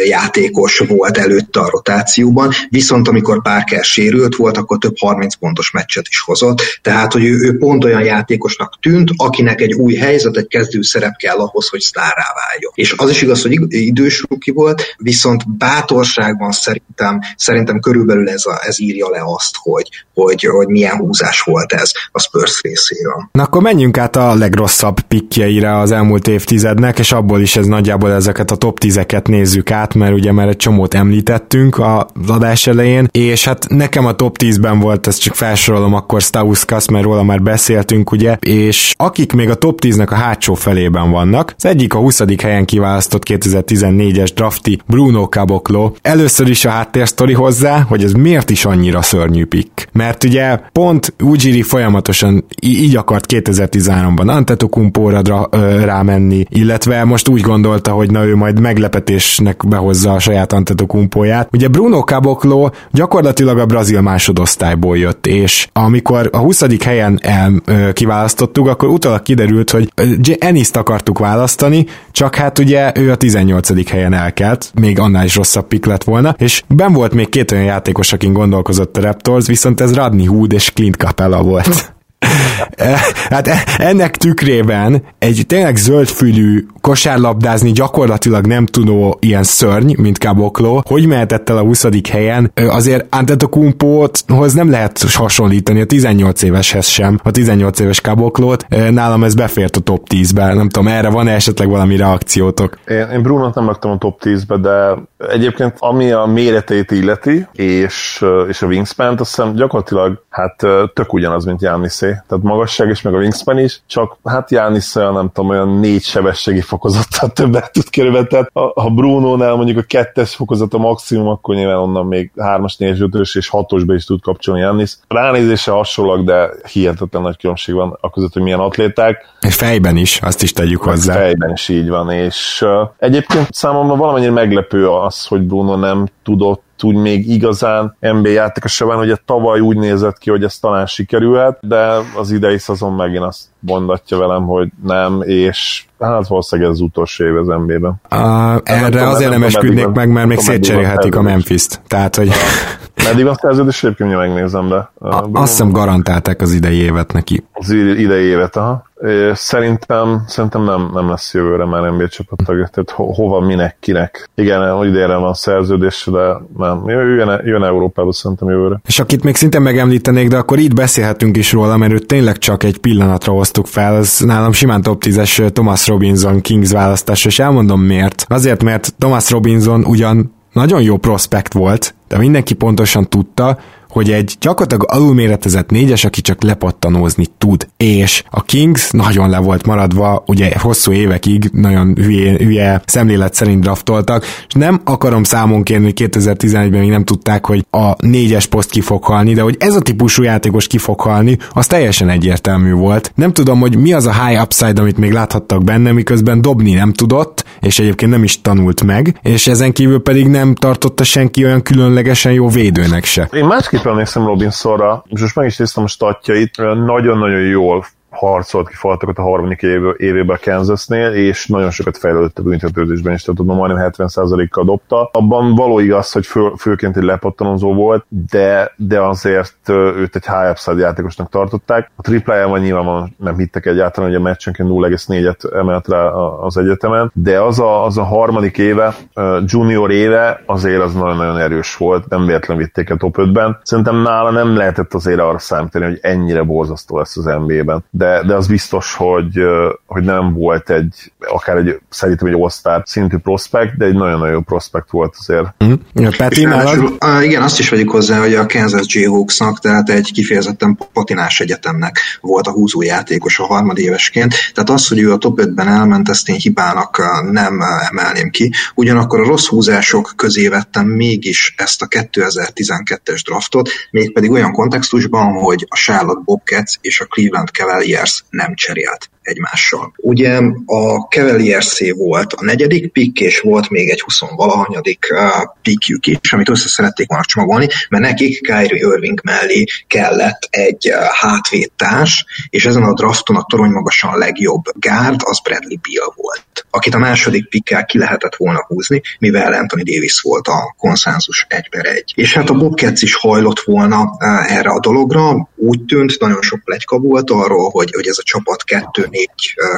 játékos volt előtte a rotációban, viszont amikor Parker sérült volt, akkor több 30 pontos meccset is hozott, tehát hogy ő pont olyan játékosnak tűnt, akinek egy új helyzet, egy kezdőszerep kell ahhoz, hogy sztárrá váljon. És az is igaz, hogy idős ruki volt, viszont bátorságban szerintem körülbelül ez írja le azt, hogy látja, hogy milyen húzás volt ez a Spurs részéről. Na akkor menjünk át a legrosszabb pikkjeire az elmúlt évtizednek, és abból is ez nagyjából ezeket a top 10-eket nézzük át, mert ugye már egy csomót említettünk az adás elején, és hát nekem a top 10-ben volt, ezt csak felsorolom akkor Stauskas, mert róla már beszéltünk, ugye, és akik még a top 10-nek a hátsó felében vannak, az egyik a 20. helyen kiválasztott 2014-es drafti Bruno Caboclo. Először is a háttérsztori hozzá, hogy ez miért is annyira szörnyű pick. Mert ugye pont Ujiri folyamatosan így akart 2013-ban Antetokounmpóra rámenni, illetve most úgy gondolta, hogy na ő majd meglepetésnek behozza a saját Antetokounmpóját. Ugye Bruno Caboclo gyakorlatilag a brazil másodosztályból jött, és amikor a 20. helyen kiválasztottuk, akkor utólag kiderült, hogy Giannist akartuk választani, csak hát ugye ő a 18. helyen elkelt, még annál is rosszabb pick lett volna, és benn volt még két olyan játékos, akin gondolkozott a Raptors, viszont ez Rodney Hood és Clint Capella volt. Hát ennek tükrében egy tényleg zöldfülű, kosárlabdázni gyakorlatilag nem tudó ilyen szörny, mint Caboclo, hogy mehetett el a 20. helyen? Azért Antetokounmpóhoz nem lehet hasonlítani, a 18 éveshez sem, a 18 éves Caboclót, nálam ez befért a top 10-be, nem tudom, erre van esetleg valami reakciótok? Én Brunot nem laktam a top 10-be, de egyébként ami a méretét illeti, és a wingspan-t, azt hiszem gyakorlatilag hát tök ugyanaz, mint Giannisé. Tehát magasság is, meg a wingspan is, csak hát Giannis olyan, nem tudom, olyan 4 sebességi fokozattal többet tud körülbelül, tehát ha Brunónál mondjuk a 2-es fokozat a maximum, akkor nyilván onnan még 3-as, 4-es, 5-ös és 6-osba is tud kapcsolni Giannis. Ránézése hasonlóak, de hihetetlen nagy különbség van a között, hogy milyen atléták. És fejben is, azt is tegyük hozzá. Fejben is így van, és egyébként számomra valamennyire meglepő az, hogy Bruno nem tudott úgy még igazán NBA játékosa van, ugye tavaly úgy nézett ki, hogy ez talán sikerülhet, de az idei szezon megint azt mondatja velem, hogy nem, és hát valószínűleg ez az utolsó év az NBA-ben. Erre azért nem esküdnék meg, mert még szétcserélhetik a Memphist. Tehát, hogy... Meddig van szerződés, egyébként mindjárt megnézem, de... Azt hiszem garantálták az idei évet neki. Az idei évet, aha. Szerintem nem lesz jövőre már NBA csapattagja, tehát hova, minek, kinek. Igen, idejére van szerződés, de nem. Jön Európába szerintem jövőre. És akit még szintén megemlítenék, de akkor itt beszélhetünk is róla, mert őt tényleg csak egy pillanatra hoztuk fel, az nálam simán top 10-es Thomas Robinson Kings választás, és elmondom miért. Azért, mert Thomas Robinson ugyan nagyon jó prospekt volt, de mindenki pontosan tudta, hogy egy gyakorlatilag alulméretezett négyes, aki csak lepattanózni tud. És a Kings nagyon le volt maradva, ugye hosszú évekig nagyon hülye szemlélet szerint draftoltak, és nem akarom számon kérni, hogy 2011-ben még nem tudták, hogy a négyes poszt ki fog halni, de hogy ez a típusú játékos ki fog halni, az teljesen egyértelmű volt. Nem tudom, hogy mi az a high upside, amit még láthattak benne, miközben dobni nem tudott, és egyébként nem is tanult meg, és ezen kívül pedig nem tartotta senki olyan különlegesen jó védőnek se. Én másképpen néztem Robinsonra, és most meg is néztem a statjait, nagyon-nagyon jól harcolt ki falatokat a harmadik évében Kansasnél, és nagyon sokat fejlődött a büntetőzésben is, tehát tudom, majdnem 70%-kal dobta. Abban való igaz, hogy főként egy lepattanozó volt, de azért őt egy high upside játékosnak tartották. A triplájában nyilván nem hittek egyáltalán, hogy a meccsenként 0,4-et emelt rá az egyetemen, de az a harmadik éve, junior éve azért az nagyon-nagyon erős volt, nem véletlenül vitték a top 5-ben. Szerintem nála nem lehetett azért arra számítani, hogy ennyire borzasztó lesz az NBA-ben. De az biztos, hogy nem volt szerintem egy all-star szintű prospekt, de egy nagyon-nagyon jó prospekt volt azért. Peti, igen, azt is vegyük hozzá, hogy a Kansas Jayhawksnak, tehát egy kifejezetten patinás egyetemnek volt a húzójátékos a harmadévesként, tehát az, hogy ő a top 5-ben elment, ezt én hibának nem emelném ki. Ugyanakkor a rossz húzások közé vettem mégis ezt a 2012-es draftot, mégpedig olyan kontextusban, hogy a Charlotte Bobcats és a Cleveland Cavaliers nem cserélt egymással. Ugye a Cavaliersé volt a 4. pick, és volt még egy 20-valahanyadik pickjük is, amit össze szerették volna csomagolni, mert nekik Kyrie Irving mellé kellett egy hátvédtárs, és ezen a drafton a torony magasan legjobb gárd, az Bradley Beal volt, akit a 2. pickkel ki lehetett volna húzni, mivel Anthony Davis volt a konszenzus 1-1. És hát a Bobcats is hajlott volna erre a dologra, úgy tűnt, nagyon sok pletyka volt arról, hogy ez a csapat 2 4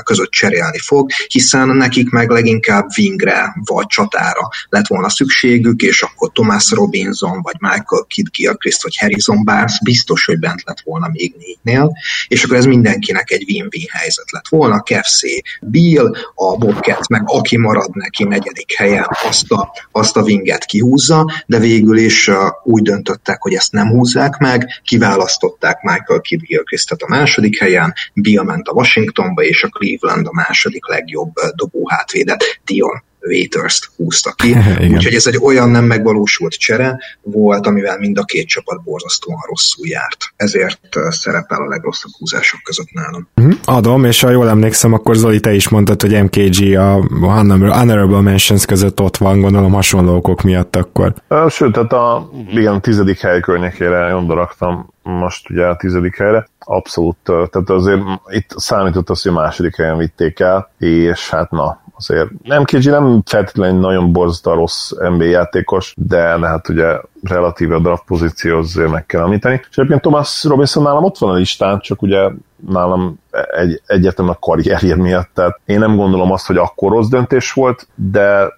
között cserélni fog, hiszen nekik meg leginkább wingre vagy csatára lett volna szükségük, és akkor Thomas Robinson vagy Michael Kidd, Gilchrist vagy Harrison Barnes biztos, hogy bent lett volna még 4-nél, és akkor ez mindenkinek egy win-win helyzet lett volna. Kevszé Beal, a Bobcat meg aki marad neki 4. helyen, azt a winget kihúzza, de végül is úgy döntöttek, hogy ezt nem húzzák meg, kiválasztották Michael Kidd Gilchristet a 2. helyen, Beal ment a Washingtonba, és a Cleveland a 2. legjobb dobóhátvédet, Dion Waiters-t húzta ki. Úgyhogy ez egy olyan nem megvalósult csere volt, amivel mind a 2 csapat borzasztóan rosszul járt. Ezért szerepel a legrosszabb húzások között nálam. Adom, és ha jól emlékszem, akkor Zoli, te is mondtad, hogy MKG a Honorable Mentions között ott van, gondolom hasonló okok miatt akkor. Sőt, tehát a 10. hely környékére gondolaktam most ugye a 10. helyre. Abszolút, tehát azért itt számított az, hogy a 2. helyen vitték el, és hát na, azért nem kicsi, nem feltétlenül nagyon borzasztóan rossz NBA játékos, de hát ugye relatíve a draft pozícióhoz meg kell említeni. És egyébként Thomas Robinson nálam ott van a listán, csak ugye nálam egyértelműen a karrierje miatt, tehát én nem gondolom azt, hogy akkor rossz döntés volt,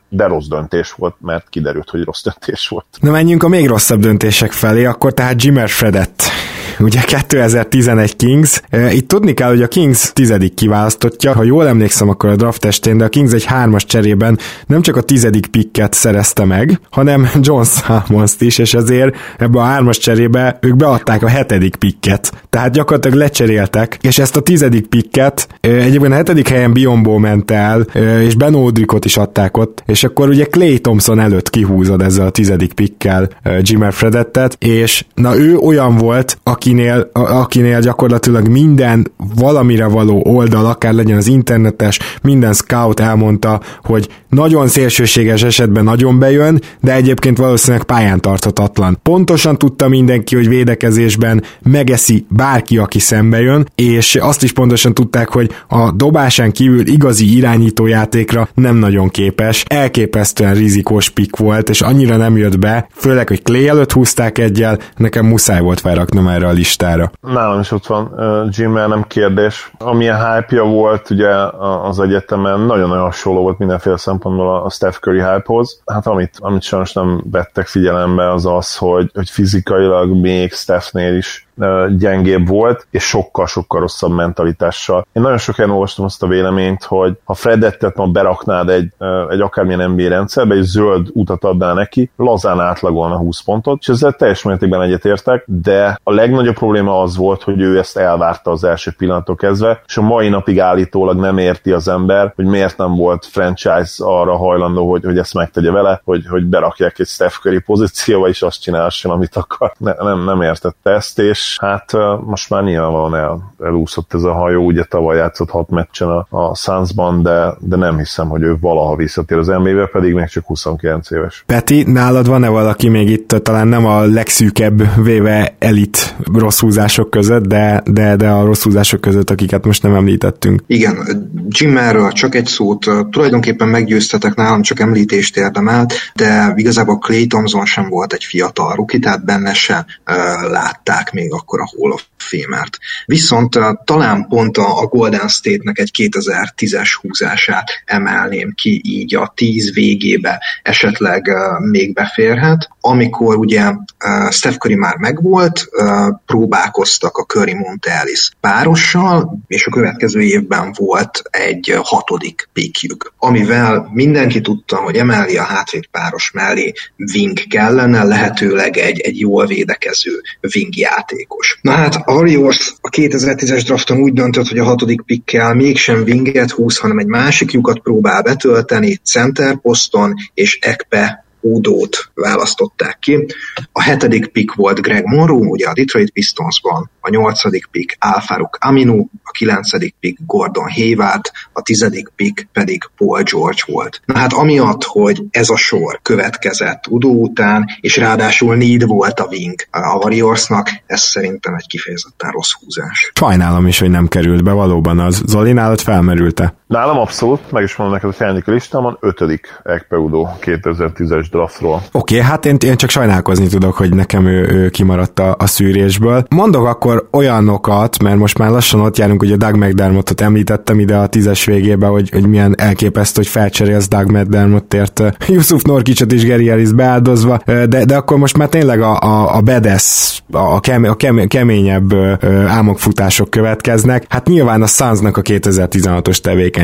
de rossz döntés volt, mert kiderült, hogy rossz döntés volt. Na menjünk a még rosszabb döntések felé, akkor tehát Jimmer Fredette. Ugye 2011 Kings. Itt tudni kell, hogy a Kings 10. kiválasztottja. Ha jól emlékszem, akkor a draft estén, de a Kings egy 3-as cserében nem csak a 10. picket szerezte meg, hanem John Salmonst is, és ezért ebbe a 3-as cserébe ők beadták a 7. picket. Tehát gyakorlatilag lecseréltek, és ezt a 10. picket egyébként a 7. helyen Bionbo ment el, és Ben Odrikot is adták ott, és akkor ugye Clay Thompson előtt kihúzod ezzel a 10. pickkel Jimmer Fredettet, és na ő olyan volt, akinél gyakorlatilag minden valamire való oldal, akár legyen az internetes, minden scout elmondta, hogy nagyon szélsőséges esetben nagyon bejön, de egyébként valószínűleg pályán tarthatatlan. Pontosan tudta mindenki, hogy védekezésben megeszi bárki, aki szembe jön, és azt is pontosan tudták, hogy a dobásán kívül igazi irányítójátékra nem nagyon képes. Elképesztően rizikós pick volt, és annyira nem jött be, főleg, hogy Clay előtt húzták egyel, nekem muszáj volt felraknom erre a listára. Nálam is ott van Jimmer, nem kérdés. Amilyen hype-ja volt ugye az egyetemen, nagyon-nagyon hasonló volt mindenféle szempontból a Steph Curry hype-hoz. Hát amit sajnos nem vettek figyelembe, az az, hogy fizikailag még Stephnél is gyengébb volt, és sokkal-sokkal rosszabb mentalitással. Én nagyon sokan olvastam azt a véleményt, hogy ha Fredettet ma beraknád egy akármilyen NBA rendszerbe, egy zöld utat adnál neki, lazán átlagolna 20 pontot, és ezzel teljes mértékben egyetértek, de a legnagyobb probléma az volt, hogy ő ezt elvárta az első pillanattól kezdve, és a mai napig állítólag nem érti az ember, hogy miért nem volt franchise arra hajlandó, hogy ezt megtegye vele, hogy berakják egy Steph Curry pozícióba, és azt csinálson, amit akar. Nem értette ezt, és hát most már nyilvánvalóan elúszott ez a hajó, ugye tavaly játszott 6 meccsen a Sunsban, de nem hiszem, hogy ő valaha visszatér az NBA-be, pedig még csak 29 éves. Peti, nálad van-e valaki még itt talán nem a legszűkebb véve elit rossz húzások között, de a rossz húzások között, akiket most nem említettünk? Igen, Jimmerről csak egy szót, tulajdonképpen meggyőztetek, nálam csak említést érdemelt, de igazából Clay Thompson sem volt egy fiatal ruki, tehát benne sem látták még akkor a Hall of Fame-t. Viszont talán pont a Golden State-nek egy 2010-es húzását emelném ki, így a 10 végébe esetleg még beférhet, amikor ugye Steph Curry már megvolt, próbálkoztak a Curry-Monte Ellis párossal, és a következő évben volt egy 6. pickjük, amivel mindenki tudta, hogy emeli a hátvéd páros mellé wing kellene, lehetőleg egy jól védekező wing játék. Na hát a Warriors a 2010-es drafton úgy döntött, hogy a 6. pickkel mégsem winget húz, hanem egy másik lyukat próbál betölteni center poszton, és Ekpe Udót választották ki. A 7. pick volt Greg Monroe, ugye a Detroit Pistonsban, a 8. pick Al-Farouq Aminu, a 9. pick Gordon Hayward, a 10. pick pedig Paul George volt. Na hát amiatt, hogy ez a sor következett Udó után, és ráadásul need volt a wing a Warriorsnak, ez szerintem egy kifejezetten rossz húzás. Sajnálom is, hogy nem került be, valóban az. Zoli, nálad felmerülte? Nálam abszolút, meg is mondom neked, hogy elnök listámon 5. Ekpeudó 2010-es draftról. Oké, hát én csak sajnálkozni tudok, hogy nekem ő kimaradt a szűrésből. Mondok akkor olyanokat, mert most már lassan ott járunk, ugye Doug McDermottot említettem ide a 10-es végébe, hogy milyen elképesztő, hogy felcserélsz Doug McDermottért Jusuf Nurkićot és Gary Harrist beáldozva, de akkor most már tényleg a bedesz, a keményebb álmokfutások következnek. Hát nyilván a Sunsnak a 2016-os tevékenysége.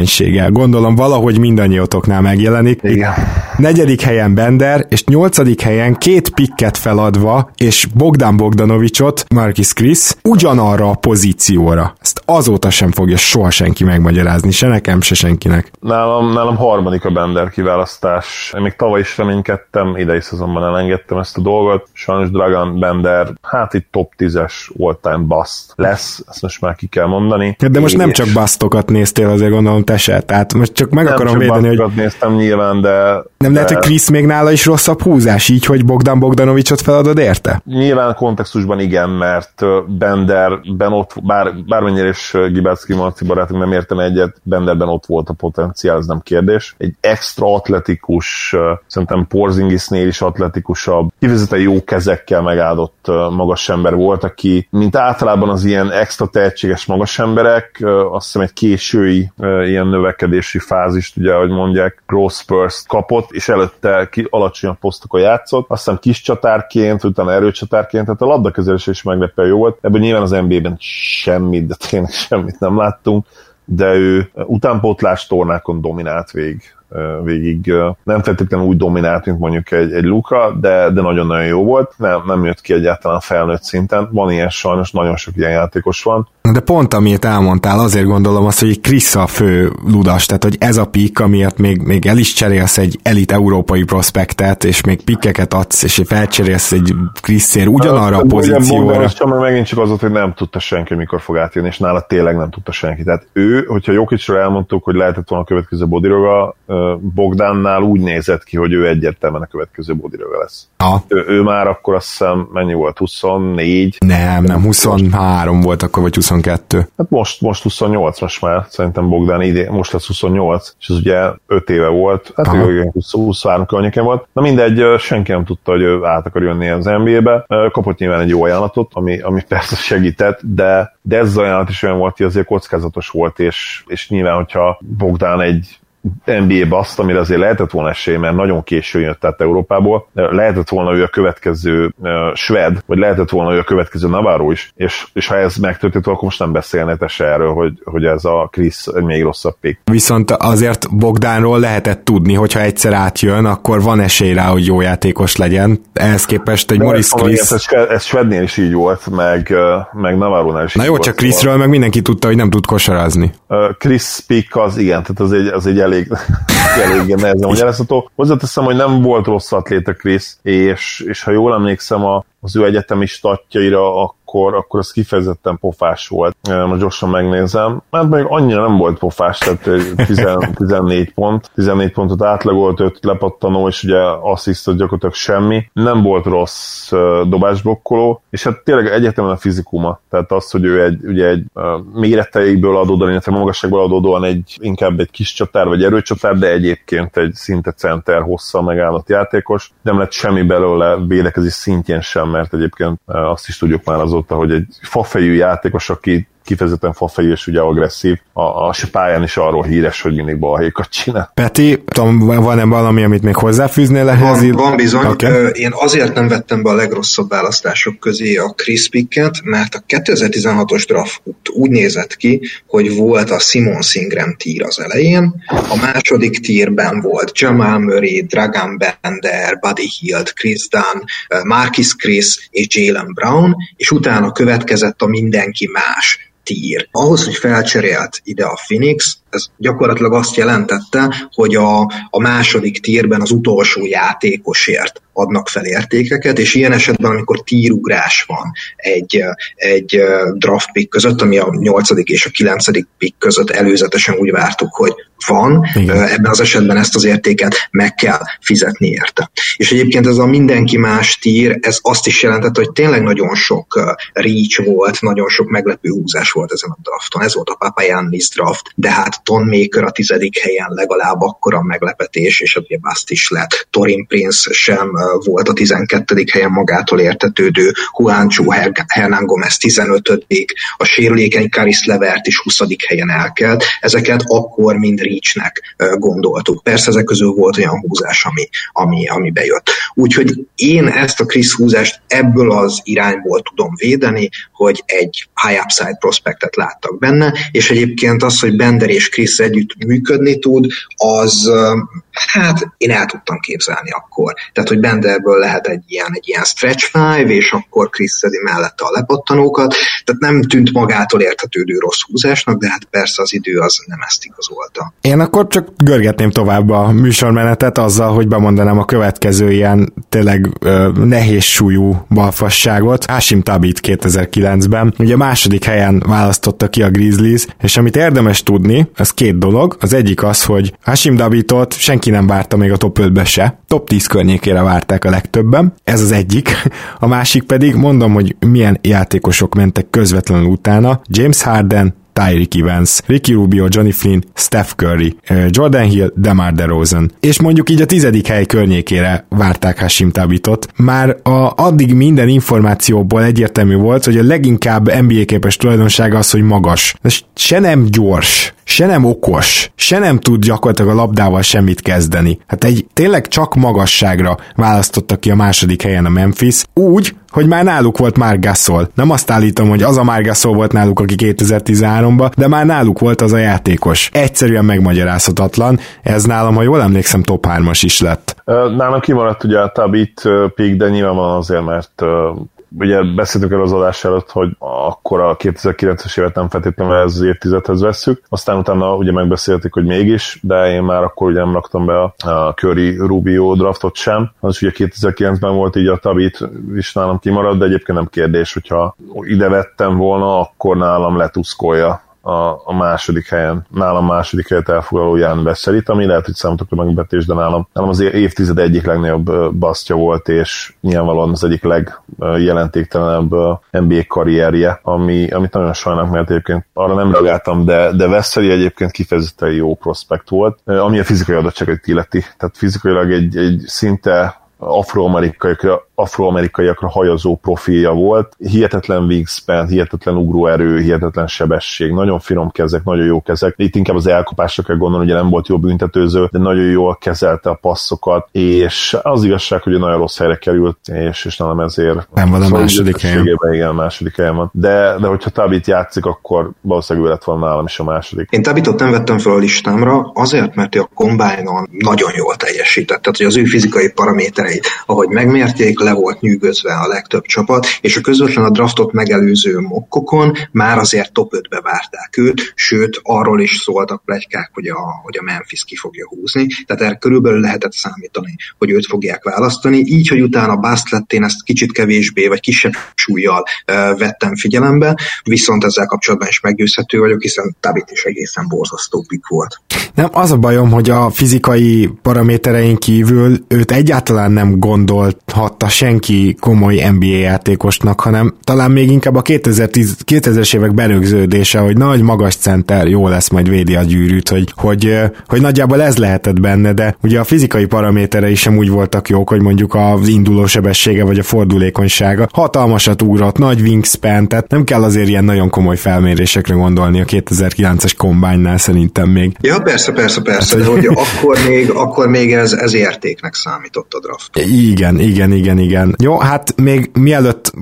Gondolom valahogy mindannyiótoknál megjelenik. Igen. 4. helyen Bender, és 8. helyen 2 pikket feladva, és Bogdan Bogdanovićot, Marquis Chris, ugyanarra a pozícióra. Ezt azóta sem fogja soha senki megmagyarázni, se nekem, se senkinek. Nálam 3. a Bender kiválasztás. Én még tavaly is reménykedtem, idei szezonban elengedtem ezt a dolgot. Sajnos Dragan Bender, hát itt top 10-es all-time bust lesz, ezt most már ki kell mondani. De most nem csak bustokat néztél, azért gondolom te se. Tehát most csak meg nem akarom csak védeni, hogy... néztem nyilván, de... Nem lehet, hogy Chris még nála is rosszabb húzás, így, hogy Bogdan Bogdanovićot feladod érte? Nyilván kontextusban igen, mert Benderben ott, bármennyire is Gibecki Marci barátunk nem értene egyet, Benderben ott volt a potenciál, ez nem kérdés. Egy extra atletikus, szerintem Porzingisnél is atletikusabb, kifejezetten jó kezekkel megáldott magas ember volt, aki, mint általában az ilyen extra tehetséges magas emberek, azt hiszem egy késői ilyen növekedési fázist, ugye, ahogy mondják, growth spurts kapott, és előtte alacsonyabb posztokon játszott, azt hiszem kis csatárként, utána erőcsatárként, tehát a labdakezelés is meglepően jó volt. Ebből nyilván az NBA-ben semmit, de tényleg semmit nem láttunk, de ő utánpótlás tornákon dominált végig. Nem feltétlenül úgy dominált, mint mondjuk egy Luka, de nagyon-nagyon jó volt. Nem jött ki egyáltalán felnőtt szinten. Van ilyen sajnos, nagyon sok ilyen játékos van. De pont amit elmondtál, azért gondolom azt, hogy Chris a fő ludas, tehát hogy ez a pikk, amiért még el is cserélsz egy elit európai prospektet, és még pikkeket adsz, és felcserélsz egy Chrisért ugyanarra a pozícióra. Csak megint csak az, hogy nem tudta senki, mikor fog átjönni, és nála tényleg nem tudta senki. Tehát ő, hogyha Jokicról elmondtuk, hogy lehetett volna a következő Bodiroga, Bogdánnál úgy nézett ki, hogy ő egyértelműen a következő Bodiroga lesz. Ő már akkor azt hiszem, mennyi volt? 24? Nem, 23 volt akkor, vagy 22. Hát most 28 most már, szerintem Bogdán most lesz 28, és ez ugye 5 éve volt, hát igen, 23 környéken volt. Na mindegy, senki nem tudta, hogy ő át akar jönni az NBA-be. Kapott nyilván egy jó ajánlatot, ami persze segített, de ez az ajánlat is olyan volt, hogy azért kockázatos volt, és nyilván, hogyha Bogdán egy NBA-be azt, amire azért lehetett volna esély, mert nagyon későn jött át Európából, lehetett volna ő a következő svéd, vagy lehetett volna ő a következő Navarro is, és ha ez megtörtént, akkor most nem beszélnétek se erről, hogy ez a Chris még rosszabb pick. Viszont azért Bogdánról lehetett tudni, hogyha egyszer átjön, akkor van esély rá, hogy jó játékos legyen. Ehhez képest egy Morris Chris... Ez svédnél is így volt, meg Navarrónál is. Na jó, csak Chrisről meg mindenki tudta, hogy nem tud kosarazni. Chris pick az igen, tehát az egy elég nehezen magyarázható. Hozzáteszem, hogy nem volt rossz atléta Chris, és ha jól emlékszem az ő egyetemi statjaira, akkor az kifejezetten pofás volt. Most gyorsan megnézem. Hát még annyira nem volt pofás, tehát 14 pontot átlagolt, 5 lepattanó, és ugye asszisztot gyakorlatilag semmi. Nem volt rossz dobásblokkoló, és hát tényleg egyetemen a fizikuma. Tehát az, hogy ő egy méreteiből adódóan, illetve magasságból adódóan inkább egy kis csatár, vagy erőcsatár, de egyébként egy szinte center hosszal megállott játékos. Nem lett semmi belőle védekezés szintjén sem, mert egyébként azt is tudjuk már azóta, hogy egy fafejű játékos, aki kifejezetten fafejű és ugye agresszív, a pályán is arról híres, hogy mindig balhékat csinál. Peti, van-e valami, amit még hozzáfűznél ehhez? Van bizony. Okay. Én azért nem vettem be a legrosszabb választások közé a Chris picket, mert a 2016-os draft úgy nézett ki, hogy volt a Simon Singram tier az elején, a második tierben volt Jamal Murray, Dragan Bender, Buddy Hield, Chris Dunn, Marquis Chris és Jaylen Brown, és utána következett a mindenki más tier. Ahhoz, hogy felcserélt ide a Phoenix, ez gyakorlatilag azt jelentette, hogy a második tierben az utolsó játékosért adnak fel értékeket, és ilyen esetben, amikor tírugrás van egy draft pick között, ami a 8. és a 9. pick között előzetesen úgy vártuk, hogy van, igen. Ebben az esetben ezt az értéket meg kell fizetni érte. És egyébként ez a mindenki más tír, ez azt is jelentett, hogy tényleg nagyon sok reach volt, nagyon sok meglepő húzás volt ezen a drafton. Ez volt a Papayannis draft, de hát Ton Maker a 10. helyen legalább akkora meglepetés, és ugye azt is lett. Torin Prince sem volt a 12. helyen magától értetődő, Juancho Hernán Gomez 15. A sérülékeny Caris LeVert is 20. helyen elkelt. Ezeket akkor mind reachnek gondoltuk. Persze ezek közül volt olyan húzás, ami bejött. Úgyhogy én ezt a Chris húzást ebből az irányból tudom védeni, hogy egy high upside prospektet láttak benne, és egyébként az, hogy Bender és Chris együtt működni tud, az hát én el tudtam képzelni akkor. Tehát, hogy Benderből lehet egy ilyen stretch five, és akkor Chris szedi mellette a lepattanókat. Tehát nem tűnt magától értetődő rossz húzásnak, de hát persze az idő az nem ezt igazolta. Én akkor csak görgetném tovább a műsormenetet azzal, hogy bemondanám a következő ilyen tényleg nehéz súlyú balfasságot. Hashim Tabit 2009-ben. Ugye második helyen választotta ki a Grizzlies, és amit érdemes tudni, ez két dolog. Az egyik az, hogy Hashim Tabitot senki nem várta még a top 5-be se. Top 10 környékére várták a legtöbben. Ez az egyik. A másik pedig, mondom, hogy milyen játékosok mentek közvetlenül utána. James Harden, Tyreek Evans, Ricky Rubio, Johnny Flynn, Steph Curry, Jordan Hill, DeMar DeRozan. És mondjuk így a 10. hely környékére várták Hashim Tabitot. Már addig minden információból egyértelmű volt, hogy a leginkább NBA-képes tulajdonsága az, hogy magas. De se nem gyors, se nem okos, se nem tud gyakorlatilag a labdával semmit kezdeni. Hát egy tényleg csak magasságra választottak ki a második helyen a Memphis, úgy, hogy már náluk volt Marc Gasol. Nem azt állítom, hogy az a Marc Gasol volt náluk, aki 2013-ban, de már náluk volt az a játékos. Egyszerűen megmagyarázhatatlan, ez nálam, ha jól emlékszem, top 3-as is lett. Nálam kimaradt ugye a Tabit pick, de nyilván azért, mert ugye beszéltünk el az adás előtt, hogy akkor a 2009-es évet nem feltétlenül ez az évtizedhez vesszük, aztán utána ugye megbeszéltük, hogy mégis, de én már akkor ugye nem raktam be a Curry Rubio draftot sem, az ugye 2009-ben volt, így a Tabit is nálam kimaradt, de egyébként nem kérdés, hogyha ide vettem volna, akkor nálam letuszkolja a második helyen, nálam második helyet elfoglaló Jan Veselýt, ami lehet, hogy számotokra megbetés, de nálam az évtized egyik legnagyobb basztja volt, és nyilvánvalóan az egyik legjelentéktelenebb NBA karrierje, amit nagyon sajnálok, mert egyébként arra nem reagáltam, de Veselý egyébként kifejezetten jó prospekt volt, ami a fizikai adottságait illeti, tehát fizikailag egy szinte afroamerikaiakra hajazó profilja volt, hihetetlen wingspan, hihetetlen ugróerő, hihetetlen sebesség, nagyon finom kezek, nagyon jó kezek, itt inkább az elkapásra kell gondolni, ugye nem volt jó büntetőző, de nagyon jól kezelte a passzokat, és az igazság, hogy nagyon rossz helyre került, és nem ezért nem van a második helyen. Igen, második helyen van. De hogyha Tabit játszik, akkor valószínűleg ő lett volna nálam is a második. Én Tabitot nem vettem fel a listámra, azért, mert a combine-on nagyon jól teljesített, tehát hogy az ő fizikai paramétereit, ahogy megmérték, le volt nyűgözve a legtöbb csapat, és a közvetlen a draftot megelőző mokkokon már azért top 5-be várták őt, sőt, arról is szóltak pletykák, hogy a Memphis ki fogja húzni, tehát erre körülbelül lehetett számítani, hogy őt fogják választani, így, hogy utána Bust lett, én ezt kicsit kevésbé, vagy kisebb súllyal vettem figyelembe, viszont ezzel kapcsolatban is meggyőzhető vagyok, hiszen Tabit is egészen borzasztó pick volt. Nem, az a bajom, hogy a fizikai paraméterein kívül őt egyáltalán nem gondolhatta senki komoly NBA játékosnak, hanem talán még inkább a 2000-es évek berögződése, hogy nagy magas center, jó lesz, majd védi a gyűrűt, hogy nagyjából ez lehetett benne, de ugye a fizikai paraméterei sem úgy voltak jók, hogy mondjuk az induló sebessége vagy a fordulékonysága. Hatalmasat ugrott, nagy wingspan, tehát nem kell azért ilyen nagyon komoly felmérésekre gondolni a 2009-es combine-nál szerintem még. Ja, persze, de hogy akkor még ez értéknek számított a draft. Igen. Jó, hát még mielőtt,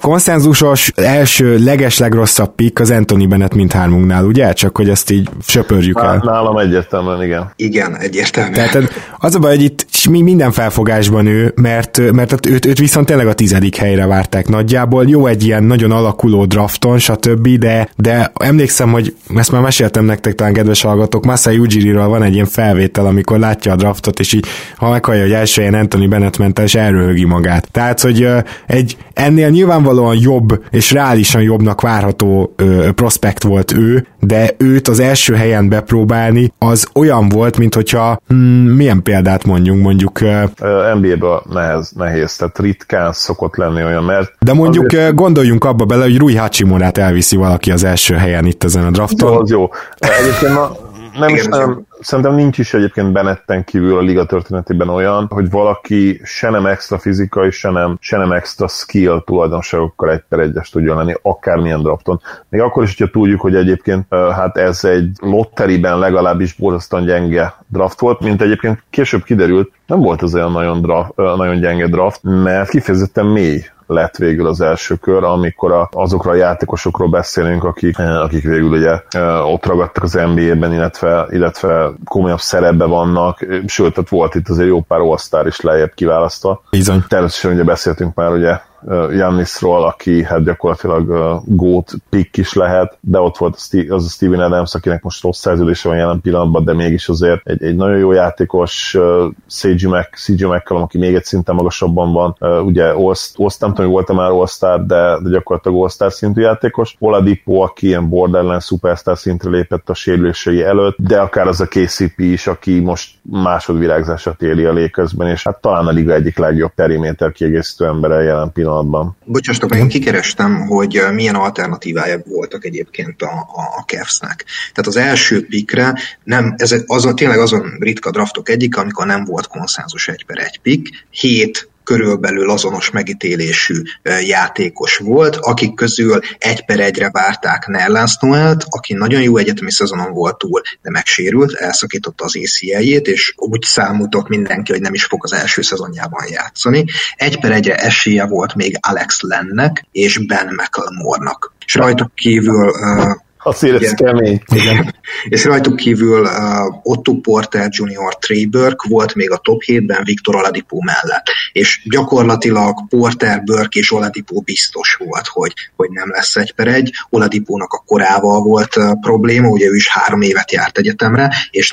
konszenzusos első legeslegrosszabb pick az Anthony Bennett mindhármunknál, ugye? Csak hogy ezt így söpörjük el. Nálam egyértelműen, igen. Igen, egyértelműen. Tehát az a baj, hogy itt minden felfogásban ő, mert őt viszont tényleg a 10. helyre várták nagyjából. Jó, egy ilyen nagyon alakuló drafton, stb., de emlékszem, hogy ezt már meséltem nektek talán, kedves hallgatók, Masai Ujiriről van egy ilyen felvétel, amikor látja a draftot, és így, ha meghallja, hogy első helyen Anthony Bennett ment el, és elröhögi magát. magát. Tehát, hogy egy ennél nyilvánvalóan jobb és reálisan jobbnak várható prospekt volt ő, de őt az első helyen bepróbálni az olyan volt, mint hogyha milyen példát mondjuk NBA-ben nehéz, tehát ritkán szokott lenni olyan, mert... De mondjuk azért... gondoljunk abba bele, hogy Rui Hachimurát elviszi valaki az első helyen itt ezen a drafton. Jó, az jó. Egyébként szerintem nincs is egyébként Bennetten kívül a liga történetében olyan, hogy valaki se nem extra fizikai, se nem extra skill tulajdonságokkal egy per egyes tudjon lenni, akármilyen drafton. Még akkor is, hogyha tudjuk, hogy egyébként hát ez egy lotteriben legalábbis borzasztóan gyenge draft volt, mint egyébként később kiderült, nem volt az olyan nagyon gyenge draft, mert kifejezetten mély lett végül az első kör, amikor azokra a játékosokról beszélünk, akik végül ugye ott ragadtak az NBA-ben, illetve komolyabb szerepben vannak, sőt, tehát volt itt azért jó pár All-Star is lejjebb kiválasztva. Bizony. Természetesen ugye beszéltünk már ugye Giannisról, aki hát gyakorlatilag GOAT pick is lehet, de ott volt az a Steven Adams, akinek most rossz szerződése van jelen pillanatban, de mégis azért egy nagyon jó játékos, CJ McCollum, aki még egy szinten magasabban van, ugye nem tudom, hogy volt már All-Star, de gyakorlatilag All-Star szintű játékos. Oladipo, aki ilyen borderline superstar szintre lépett a sérülései előtt, de akár az a KCP is, aki most másodvirágzását éli a Lakersben, és hát talán a liga egyik legjobb periméter kiegészítő embere jelen pillanatban. Bocsássatok, én kikerestem, hogy milyen alternatívája voltak egyébként a Cavs-nek. Tehát az első pickre tényleg azon ritka draftok egyik, amikor nem volt konszenzus 1/1 pick, 7 körülbelül azonos megítélésű játékos volt, akik közül 1/1 várták Nerlens Noelt, aki nagyon jó egyetemi szezonon volt túl, de megsérült, elszakította az ACL-jét, és úgy számoltott mindenki, hogy nem is fog az első szezonjában játszani. 1/1 esélye volt még Alex Lennek és Ben McLemore-nak. És rajtuk kívül... És rajtuk kívül Otto Porter Jr., Trey Burke volt még a top 7-ben Victor Oladipo mellett. És gyakorlatilag Porter, Burke és Oladipo biztos volt, hogy nem lesz 1/1. Oladipónak a korával volt probléma, ugye ő is 3 évet járt egyetemre, és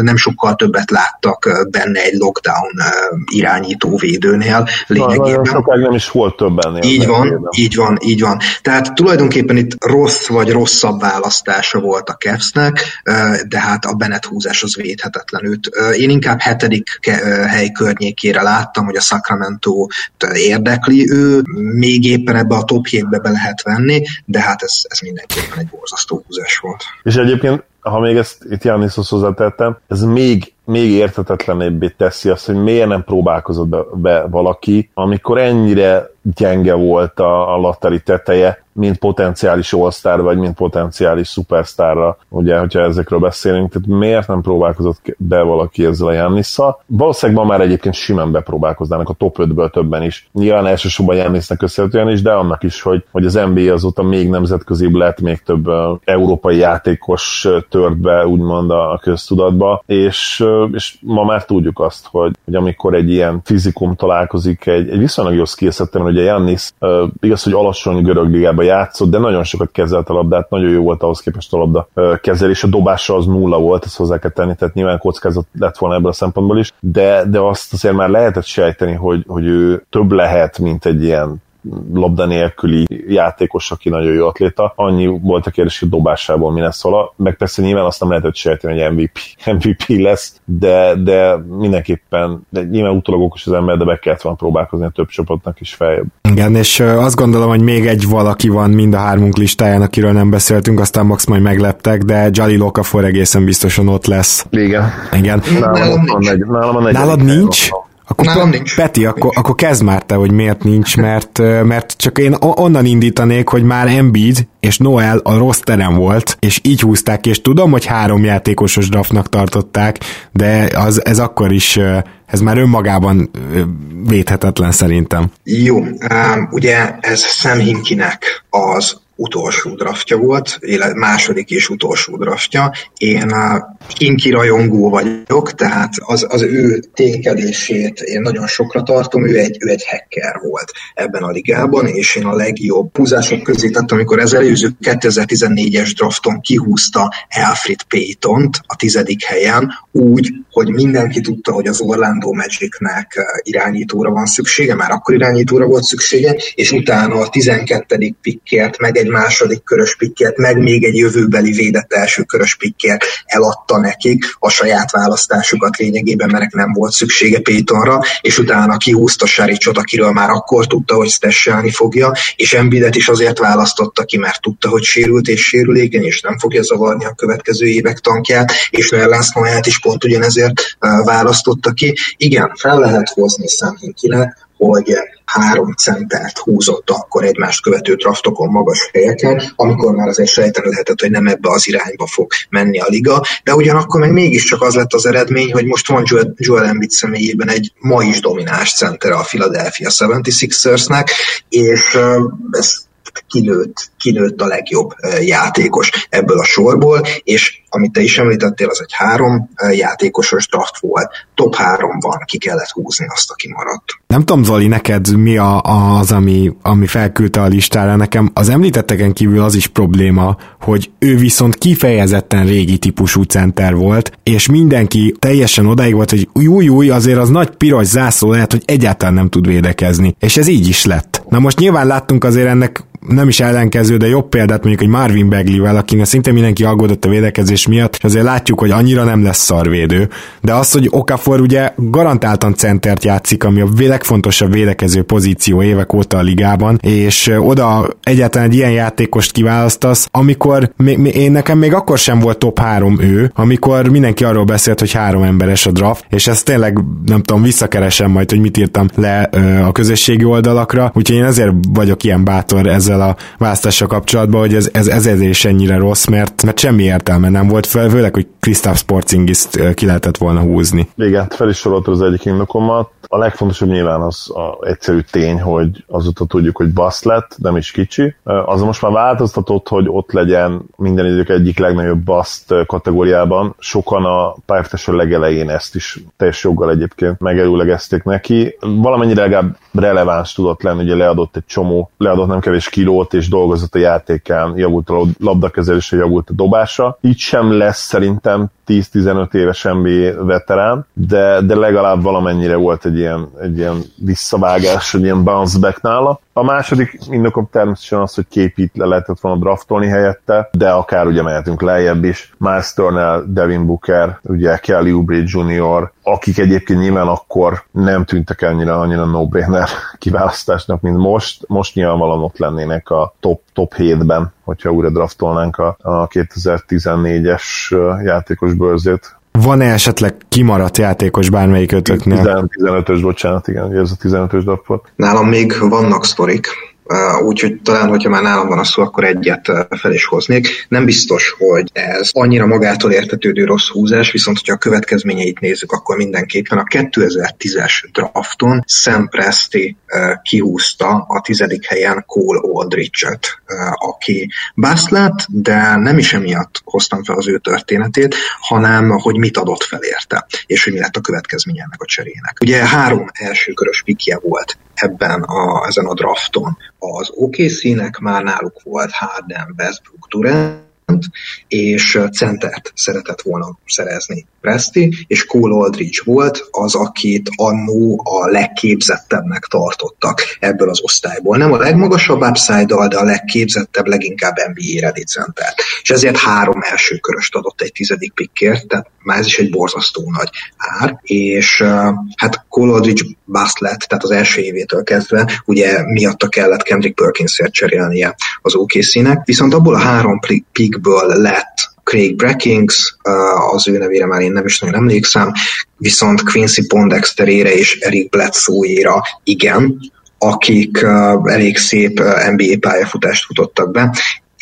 nem sokkal többet láttak benne egy lockdown irányító védőnél lényegében. Sokáig nem is volt többen. Így van. Tehát tulajdonképpen itt rossz vagy rosszabb választása volt a Cavs-nek, de hát a Bennett húzás az védhetetlen őt. Én inkább 7. hely környékére láttam, hogy a Sacramento érdekli ő, még éppen ebbe a top 7-be be lehet venni, de hát ez mindenképpen egy borzasztó húzás volt. És egyébként, ha még ezt itt Giannishoz hozzátettem, ez még érthetetlenebbé teszi azt, hogy miért nem próbálkozott be valaki, amikor ennyire gyenge volt a latteri teteje, mint potenciális all-star, vagy mint potenciális szupersztárra, ugye, hogyha ezekről beszélünk, tehát miért nem próbálkozott be valaki ezzel a Giannissal? Valószínűleg ma már egyébként simán bepróbálkoznának a top 5-ből többen is. Nyilván elsősorban Giannisnek köszönhetően is, de annak is, hogy az NBA azóta még nemzetközibb lett, még több európai játékos tört be, úgymond a köztudatba, és ma már tudjuk azt, hogy amikor egy ilyen fizikum találkozik, egy viszonylag jó skillsettel, ugye Giannis igaz, hogy alacsony görög ligába játszott, de nagyon sokat kezelt a labdát, nagyon jó volt ahhoz képest a labda kezelés, a dobása az 0 volt, ezt hozzá kell tenni, tehát nyilván kockázat lett volna ebből a szempontból is, de azt azért már lehetett sejteni, hogy ő több lehet, mint egy ilyen labda nélküli játékos, aki nagyon jó atléta. Annyi volt a kérdés, hogy dobásából mi lesz vala, meg persze nyilván azt nem lehetett sejteni, hogy MVP lesz, de mindenképpen, de nyilván utólag okos az ember, de be kellett volna próbálkozni a több csapatnak is feljebb. Igen, és azt gondolom, hogy még egy valaki van mind a 3 listáján, akiről nem beszéltünk, aztán max majd megleptek, de Jalil Okafor egészen biztosan ott lesz. Igen. Nálad nincs? Peti, akkor kezd már te, hogy miért nincs, mert csak én onnan indítanék, hogy már Embiid és Noel a rossz terem volt, és így húzták, és tudom, hogy 3 játékosos draftnak tartották, de ez akkor is... Ez már önmagában védhetetlen szerintem. Jó, ugye ez Sam Hinkinek az utolsó draftja volt, második és utolsó draftja. Én kinki rajongó vagyok, tehát az ő ténykedését én nagyon sokra tartom, ő egy hacker volt ebben a ligában, és én a legjobb húzások közé tettem, amikor ez előző 2014-es drafton kihúzta Elfrid Paytont a 10. helyen, úgy, hogy mindenki tudta, hogy az Orlando Magicnek irányítóra van szüksége, már akkor irányítóra volt szüksége, és utána a 12. pikkért, meg egy második körös pikkért, meg még egy jövőbeli védett első körös pikkért eladta nekik a saját választásukat lényegében, mert nem volt szüksége Paytonra, és utána kihúzta Saricsot, akiről már akkor tudta, hogy stesselni fogja, és Embiidet is azért választotta ki, mert tudta, hogy sérült és sérülékeny, és nem fogja zavarni a következő évek tankját, és Nerlens Noelt is pont ugyanezért választotta ki. Igen, fel lehet hozni Sanhinkinek, hogy 3 centert húzott akkor egymást követő draftokon magas helyeken, amikor már azért sejteni lehetett, hogy nem ebbe az irányba fog menni a liga, de ugyanakkor meg mégiscsak az lett az eredmény, hogy most van Joel Embiid személyében egy ma is domináns centere a Philadelphia 76ersnek, és ez kinőtt a legjobb játékos ebből a sorból, és amit te is említettél, az egy 3 játékosos draft volt. Top 3 van, ki kellett húzni azt, aki maradt. Nem tudom, Zoli, neked mi az, ami felküldte a listára nekem. Az említetteken kívül az is probléma, hogy ő viszont kifejezetten régi típusú center volt, és mindenki teljesen odáig volt, hogy új, azért az nagy piros zászló lehet, hogy egyáltalán nem tud védekezni. És ez így is lett. Na most nyilván láttunk azért ennek nem is ellenkező, de jobb példát mondjuk egy Marvin Bagley-vel, akinek szinte mindenki aggódott a védekezés miatt, és azért látjuk, hogy annyira nem lesz szarvédő. De az, hogy Okafor ugye garantáltan centert játszik, ami a legfontosabb védekező pozíció évek óta a ligában, és oda egyáltalán egy ilyen játékost kiválasztasz, amikor nekem még akkor sem volt top 3 ő, amikor mindenki arról beszélt, hogy 3 emberes a draft, és ezt tényleg nem tudom, visszakeresem majd, hogy mit írtam le a közösségi oldalakra, úgyhogy én ezért vagyok ilyen bátor ezzel a választással kapcsolatban, hogy ez ezért is ennyire rossz, mert semmi értelme nem volt, főleg, hogy Kristaps Porzingiszt ki lehetett volna húzni. Igen, fel is soroltad az egyik indokomat. A legfontosabb nyilván az egyszerű tény, hogy azóta tudjuk, hogy bassz lett, nem is kicsi. Az most már változtatott, hogy ott legyen minden idők egyik legnagyobb baszt kategóriában. Sokan a pályafutásra legelején ezt is teljes joggal egyébként megelőlegezték neki. Valamennyire legalább releváns tudott lenni, ugye leadott nem kevés kilót, és dolgozott a játékán, javult a labdakezelése, javult a dobása. Így sem lesz szerintem 10-15 éves NBA veterán, de legalább valamennyire volt egy ilyen visszavágás, egy ilyen bounce back nála. A második indokom természetesen az, hogy képít le lehetett volna draftolni helyette, de akár ugye mehetünk lejjebb is. Miles Turner, Devin Booker, ugye Kelly Oubre Jr., akik egyébként nyilván akkor nem tűntek annyira no-brainer kiválasztásnak, mint most. Most nyilvánvalóan ott lennének a top 7-ben, hogyha újra draftolnánk a 2014-es játékos bőrzét. Van-e esetleg kimaradt játékos bármelyik ötöknél? 15-ös, bocsánat, igen, ez a 15-ös draft volt. Nálam még vannak sztorik, úgyhogy talán, hogyha már nálam van a szó, akkor egyet fel is hoznék. Nem biztos, hogy ez annyira magától értetődő rossz húzás, viszont hogyha a következményeit nézzük, akkor mindenképpen a 2010-es drafton Sam Presti kihúzta a 10. helyen Cole Aldridge-et, aki bassz lett, de nem is emiatt hoztam fel az ő történetét, hanem hogy mit adott fel érte, és hogy mi lett a következménye ennek a cserének. Ugye 3 első körös pikje volt ebben ezen a drafton. Az OKC-nek már náluk volt Harden, Westbrook, Durant, és centert szeretett volna szerezni Presti, és Cole Aldridge volt az, akit annó a legképzettebbnek tartottak ebből az osztályból. Nem a legmagasabb upside-dal, de a legképzettebb, leginkább NBA-ready centert. És ezért 3 első köröst adott egy 10. pikkért, tehát már ez is egy borzasztó nagy ár, és hát Cole Aldridge bassz lett, tehát az első évétől kezdve, ugye miatta kellett Kendrick Perkinsért cserélnie az OKC-nek, viszont abból a 3 pickből lett Craig Breckings, az ő nevére már én nem is nagyon emlékszem, viszont Quincy Pondexterére és Eric Bledsoe-ra igen, akik elég szép NBA pályafutást futottak be,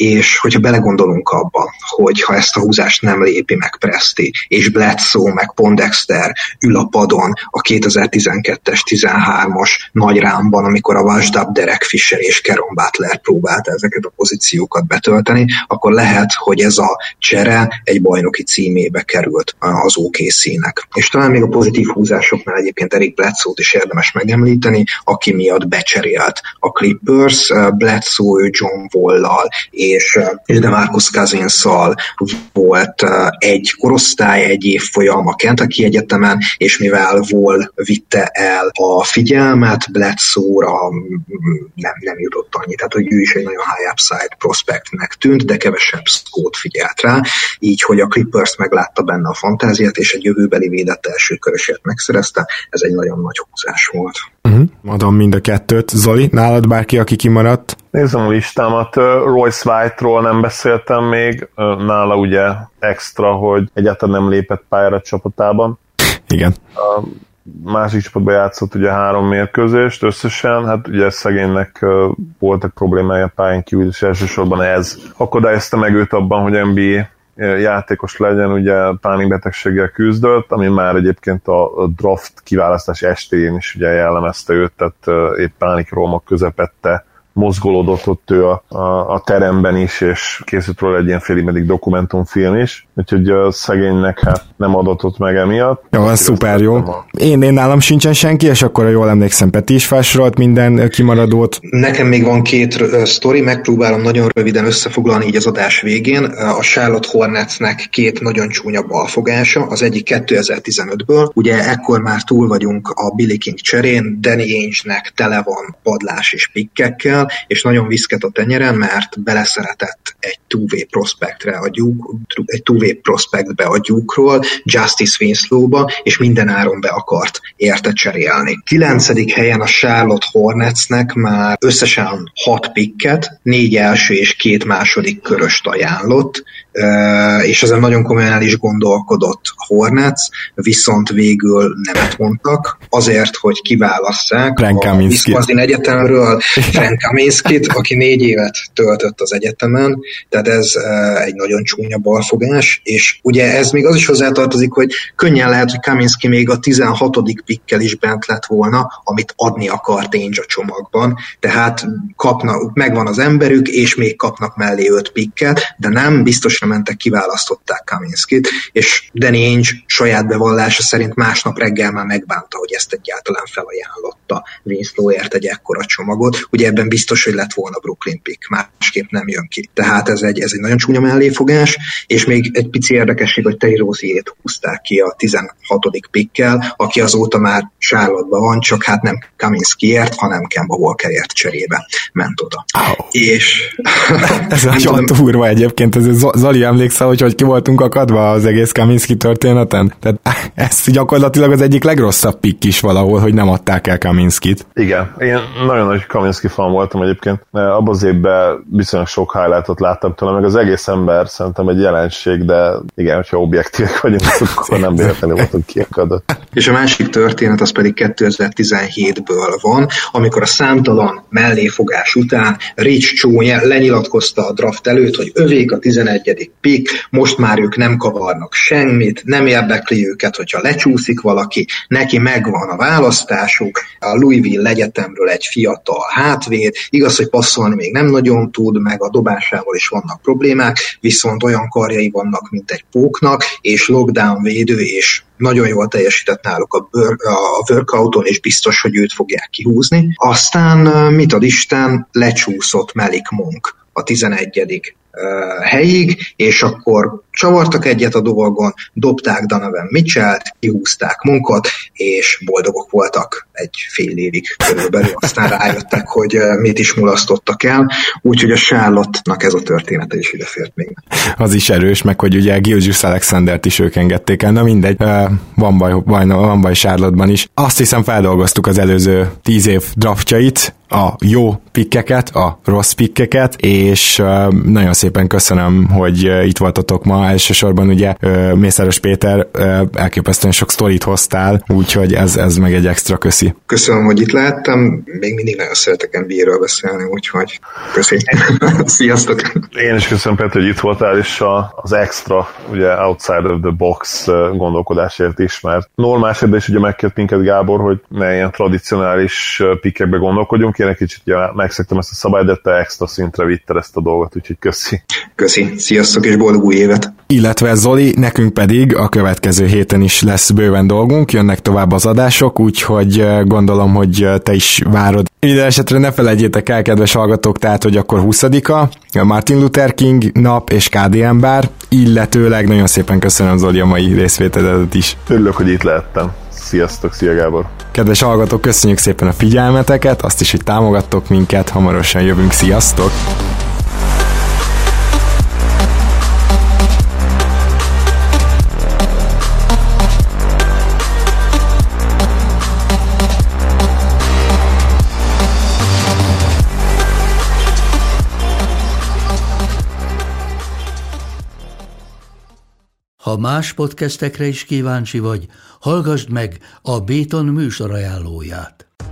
és hogyha belegondolunk abba, hogy ha ezt a húzást nem lépi meg Presti, és Bledsoe, meg Pondexter ül a padon a 2012-es, 13-as nagy rámban, amikor a Wasdab, Derek Fisher és Caron Butler próbálta ezeket a pozíciókat betölteni, akkor lehet, hogy ez a csere egy bajnoki címébe került az OKC-nek. És talán még a pozitív húzásoknál egyébként Eric Bledsoe-t is érdemes megemlíteni, aki miatt becserélt a Clippers, Bledsoe John Wall-lal és de Marcus Cousins-szal volt egy korosztály, egy évfolyam a Kentucky Egyetemen, és mivel Wall vitte el a figyelmet, Bledsoe-ra nem jutott annyi. Tehát, hogy ő is egy nagyon high upside prospectnek tűnt, de kevesebb scoret figyelt rá, így, hogy a Clippers meglátta benne a fantáziát, és egy jövőbeli védett első körösért megszerezte, ez egy nagyon nagy húzás volt. Adom mind a kettőt. Zoli, nálad bárki, aki kimaradt? Nézem a listámat, Royce White-ról nem beszéltem még, nála ugye extra, hogy egyáltalán nem lépett pályára csapatában. Igen. A másik csapatban játszott ugye 3 mérkőzést összesen, hát ugye szegénynek voltak problémája a pályán kívül, és elsősorban ez akadályozta meg őt abban, hogy NBA játékos legyen, ugye pánikbetegséggel küzdött, ami már egyébként a draft kiválasztás estén is ugye jellemezte őt, tehát épp pánikrómok közepette mozgolódott ott ő a teremben is, és készült róla egy ilyen félig meddig dokumentumfilm is, úgyhogy a szegénynek hát nem adatott meg emiatt. Jó, ez szuper jó. Én nálam sincsen senki, és akkor, jól emlékszem, Peti is felsorolt minden kimaradót. Nekem még van 2 sztori, megpróbálom nagyon röviden összefoglalni így az adás végén. A Charlotte Hornetsnek 2 nagyon csúnya balfogása, az egyik 2015-ből, ugye ekkor már túl vagyunk a Billy King cserén, Danny Ainge-nek tele van padlás és pikkekkel, és nagyon viszket a tenyere, mert beleszeretett egy 2-way prospectre a Duke, egy 2-way prospectbe a Duke-ról, Justice Winslow-ba, és minden áron be akart érte cserélni. 9. helyen a Charlotte Hornetsnek már összesen 6 picket, 4 első és 2 második köröst ajánlott, és ezen nagyon komolyan el is gondolkodott a Hornets, viszont végül nemet mondtak, azért, hogy kiválasszák a Wisconsin Egyetemről Frank Kaminskit, aki 4 évet töltött az egyetemen, tehát ez egy nagyon csúnya balfogás, és ugye ez még az is hozzátartozik, hogy könnyen lehet, hogy Kaminski még a 16. pikkel is bent lett volna, amit adni akart Ainge a csomagban, tehát kapnak, megvan az emberük, és még kapnak mellé 5 pikket, de nem, biztosra mentek, kiválasztották Kaminskit, és Danny Ainge saját bevallása szerint másnap reggel már megbánta, hogy ezt egyáltalán felajánlotta Winslowért egy ekkora csomagot, ugye ebben biztos, hogy lett volna Brooklyn pick, másképp nem jön ki. Tehát ez egy nagyon csúnya melléfogás, és még egy pici érdekesség, hogy Terry Rozier-t húzták ki a 16. pickkel, aki azóta már Charlotte-ban van, csak hát nem Kaminskiért, hanem Kemba Walkerért cserébe ment oda. Oh. És... ez nagyon durva egyébként, ez Zali, emlékszel, hogy ki voltunk akadva az egész Kaminski történeten? Tehát ez gyakorlatilag az egyik legrosszabb pick is valahol, hogy nem adták el Kaminskit. Igen, én nagyon nagy Kaminski fan voltam egyébként. Abban az évben viszonylag sok highlightot láttam tőle, meg az egész ember szerintem egy jelenség, de igen, hogyha objektívek vagyunk, akkor nem véletlenül voltunk kiakadva. És a másik történet az pedig 2017-ből van, amikor a számtalan melléfogás után Rich Chou lenyilatkozta a draft előtt, hogy övék a 11. pick, most már ők nem kavarnak semmit, nem érdekli őket, hogyha lecsúszik valaki, neki megvan a választásuk, a Louisville Egyetemről egy fiatal hátvéd, igaz, hogy passzolni még nem nagyon tud, meg a dobásával is vannak problémák, viszont olyan karjai vannak, mint egy póknak, és lockdown védő, és nagyon jól teljesített náluk a workouton, és biztos, hogy őt fogják kihúzni. Aztán, mit ad Isten, lecsúszott Malik Monk a 11. helyig, és akkor csavartak egyet a dovagon, dobták Donovan Mitchell-t, kihúzták Monkot, és boldogok voltak egy fél évig körülbelül, aztán rájöttek, hogy mit is mulasztottak el, úgyhogy a Charlotte-nak ez a története is idefért még. Az is erős, meg hogy ugye Gilgeous Alexandert is ők engedték el, na mindegy, van baj Charlotte-ban is. Azt hiszem feldolgoztuk az előző 10 év draftjait, a jó pikkeket, a rossz pikkeket, és nagyon szépen köszönöm, hogy itt voltatok ma. Elsősorban ugye Mészáros Péter, elképesztően sok sztorit hoztál, úgyhogy ez meg egy extra köszi. Köszönöm, hogy itt láttam, még mindig nagyon szeretek NBA-ről beszélni, úgyhogy köszönöm. Sziasztok! Én is köszönöm, Péter, hogy itt voltál, és az extra, ugye outside of the box gondolkodásért ismert. Normás érdés, ugye megkért minket Gábor, hogy ne ilyen tradicionális pikkekbe gondolkodjunk. Én egy kicsit megszegtem ezt a szabályt, de te extra szintre vitted ezt a dolgot, úgyhogy köszi. Köszi, sziasztok és boldog új évet! Illetve Zoli, nekünk pedig a következő héten is lesz bőven dolgunk, jönnek tovább az adások, úgyhogy gondolom, hogy te is várod. Minden esetre ne felejtjétek el, kedves hallgatók, tehát, hogy akkor 20-a, Martin Luther King nap és KDM bár, illetőleg nagyon szépen köszönöm, Zoli, a mai részvételedet is. Örülök, hogy itt lehettem. Sziasztok, szia Gábor! Kedves hallgatók, köszönjük szépen a figyelmeteket, azt is, hogy támogattok minket, hamarosan jövünk, sziasztok! Ha más podcastekre is kíváncsi vagy, hallgassd meg a Béton műsor ajánlóját.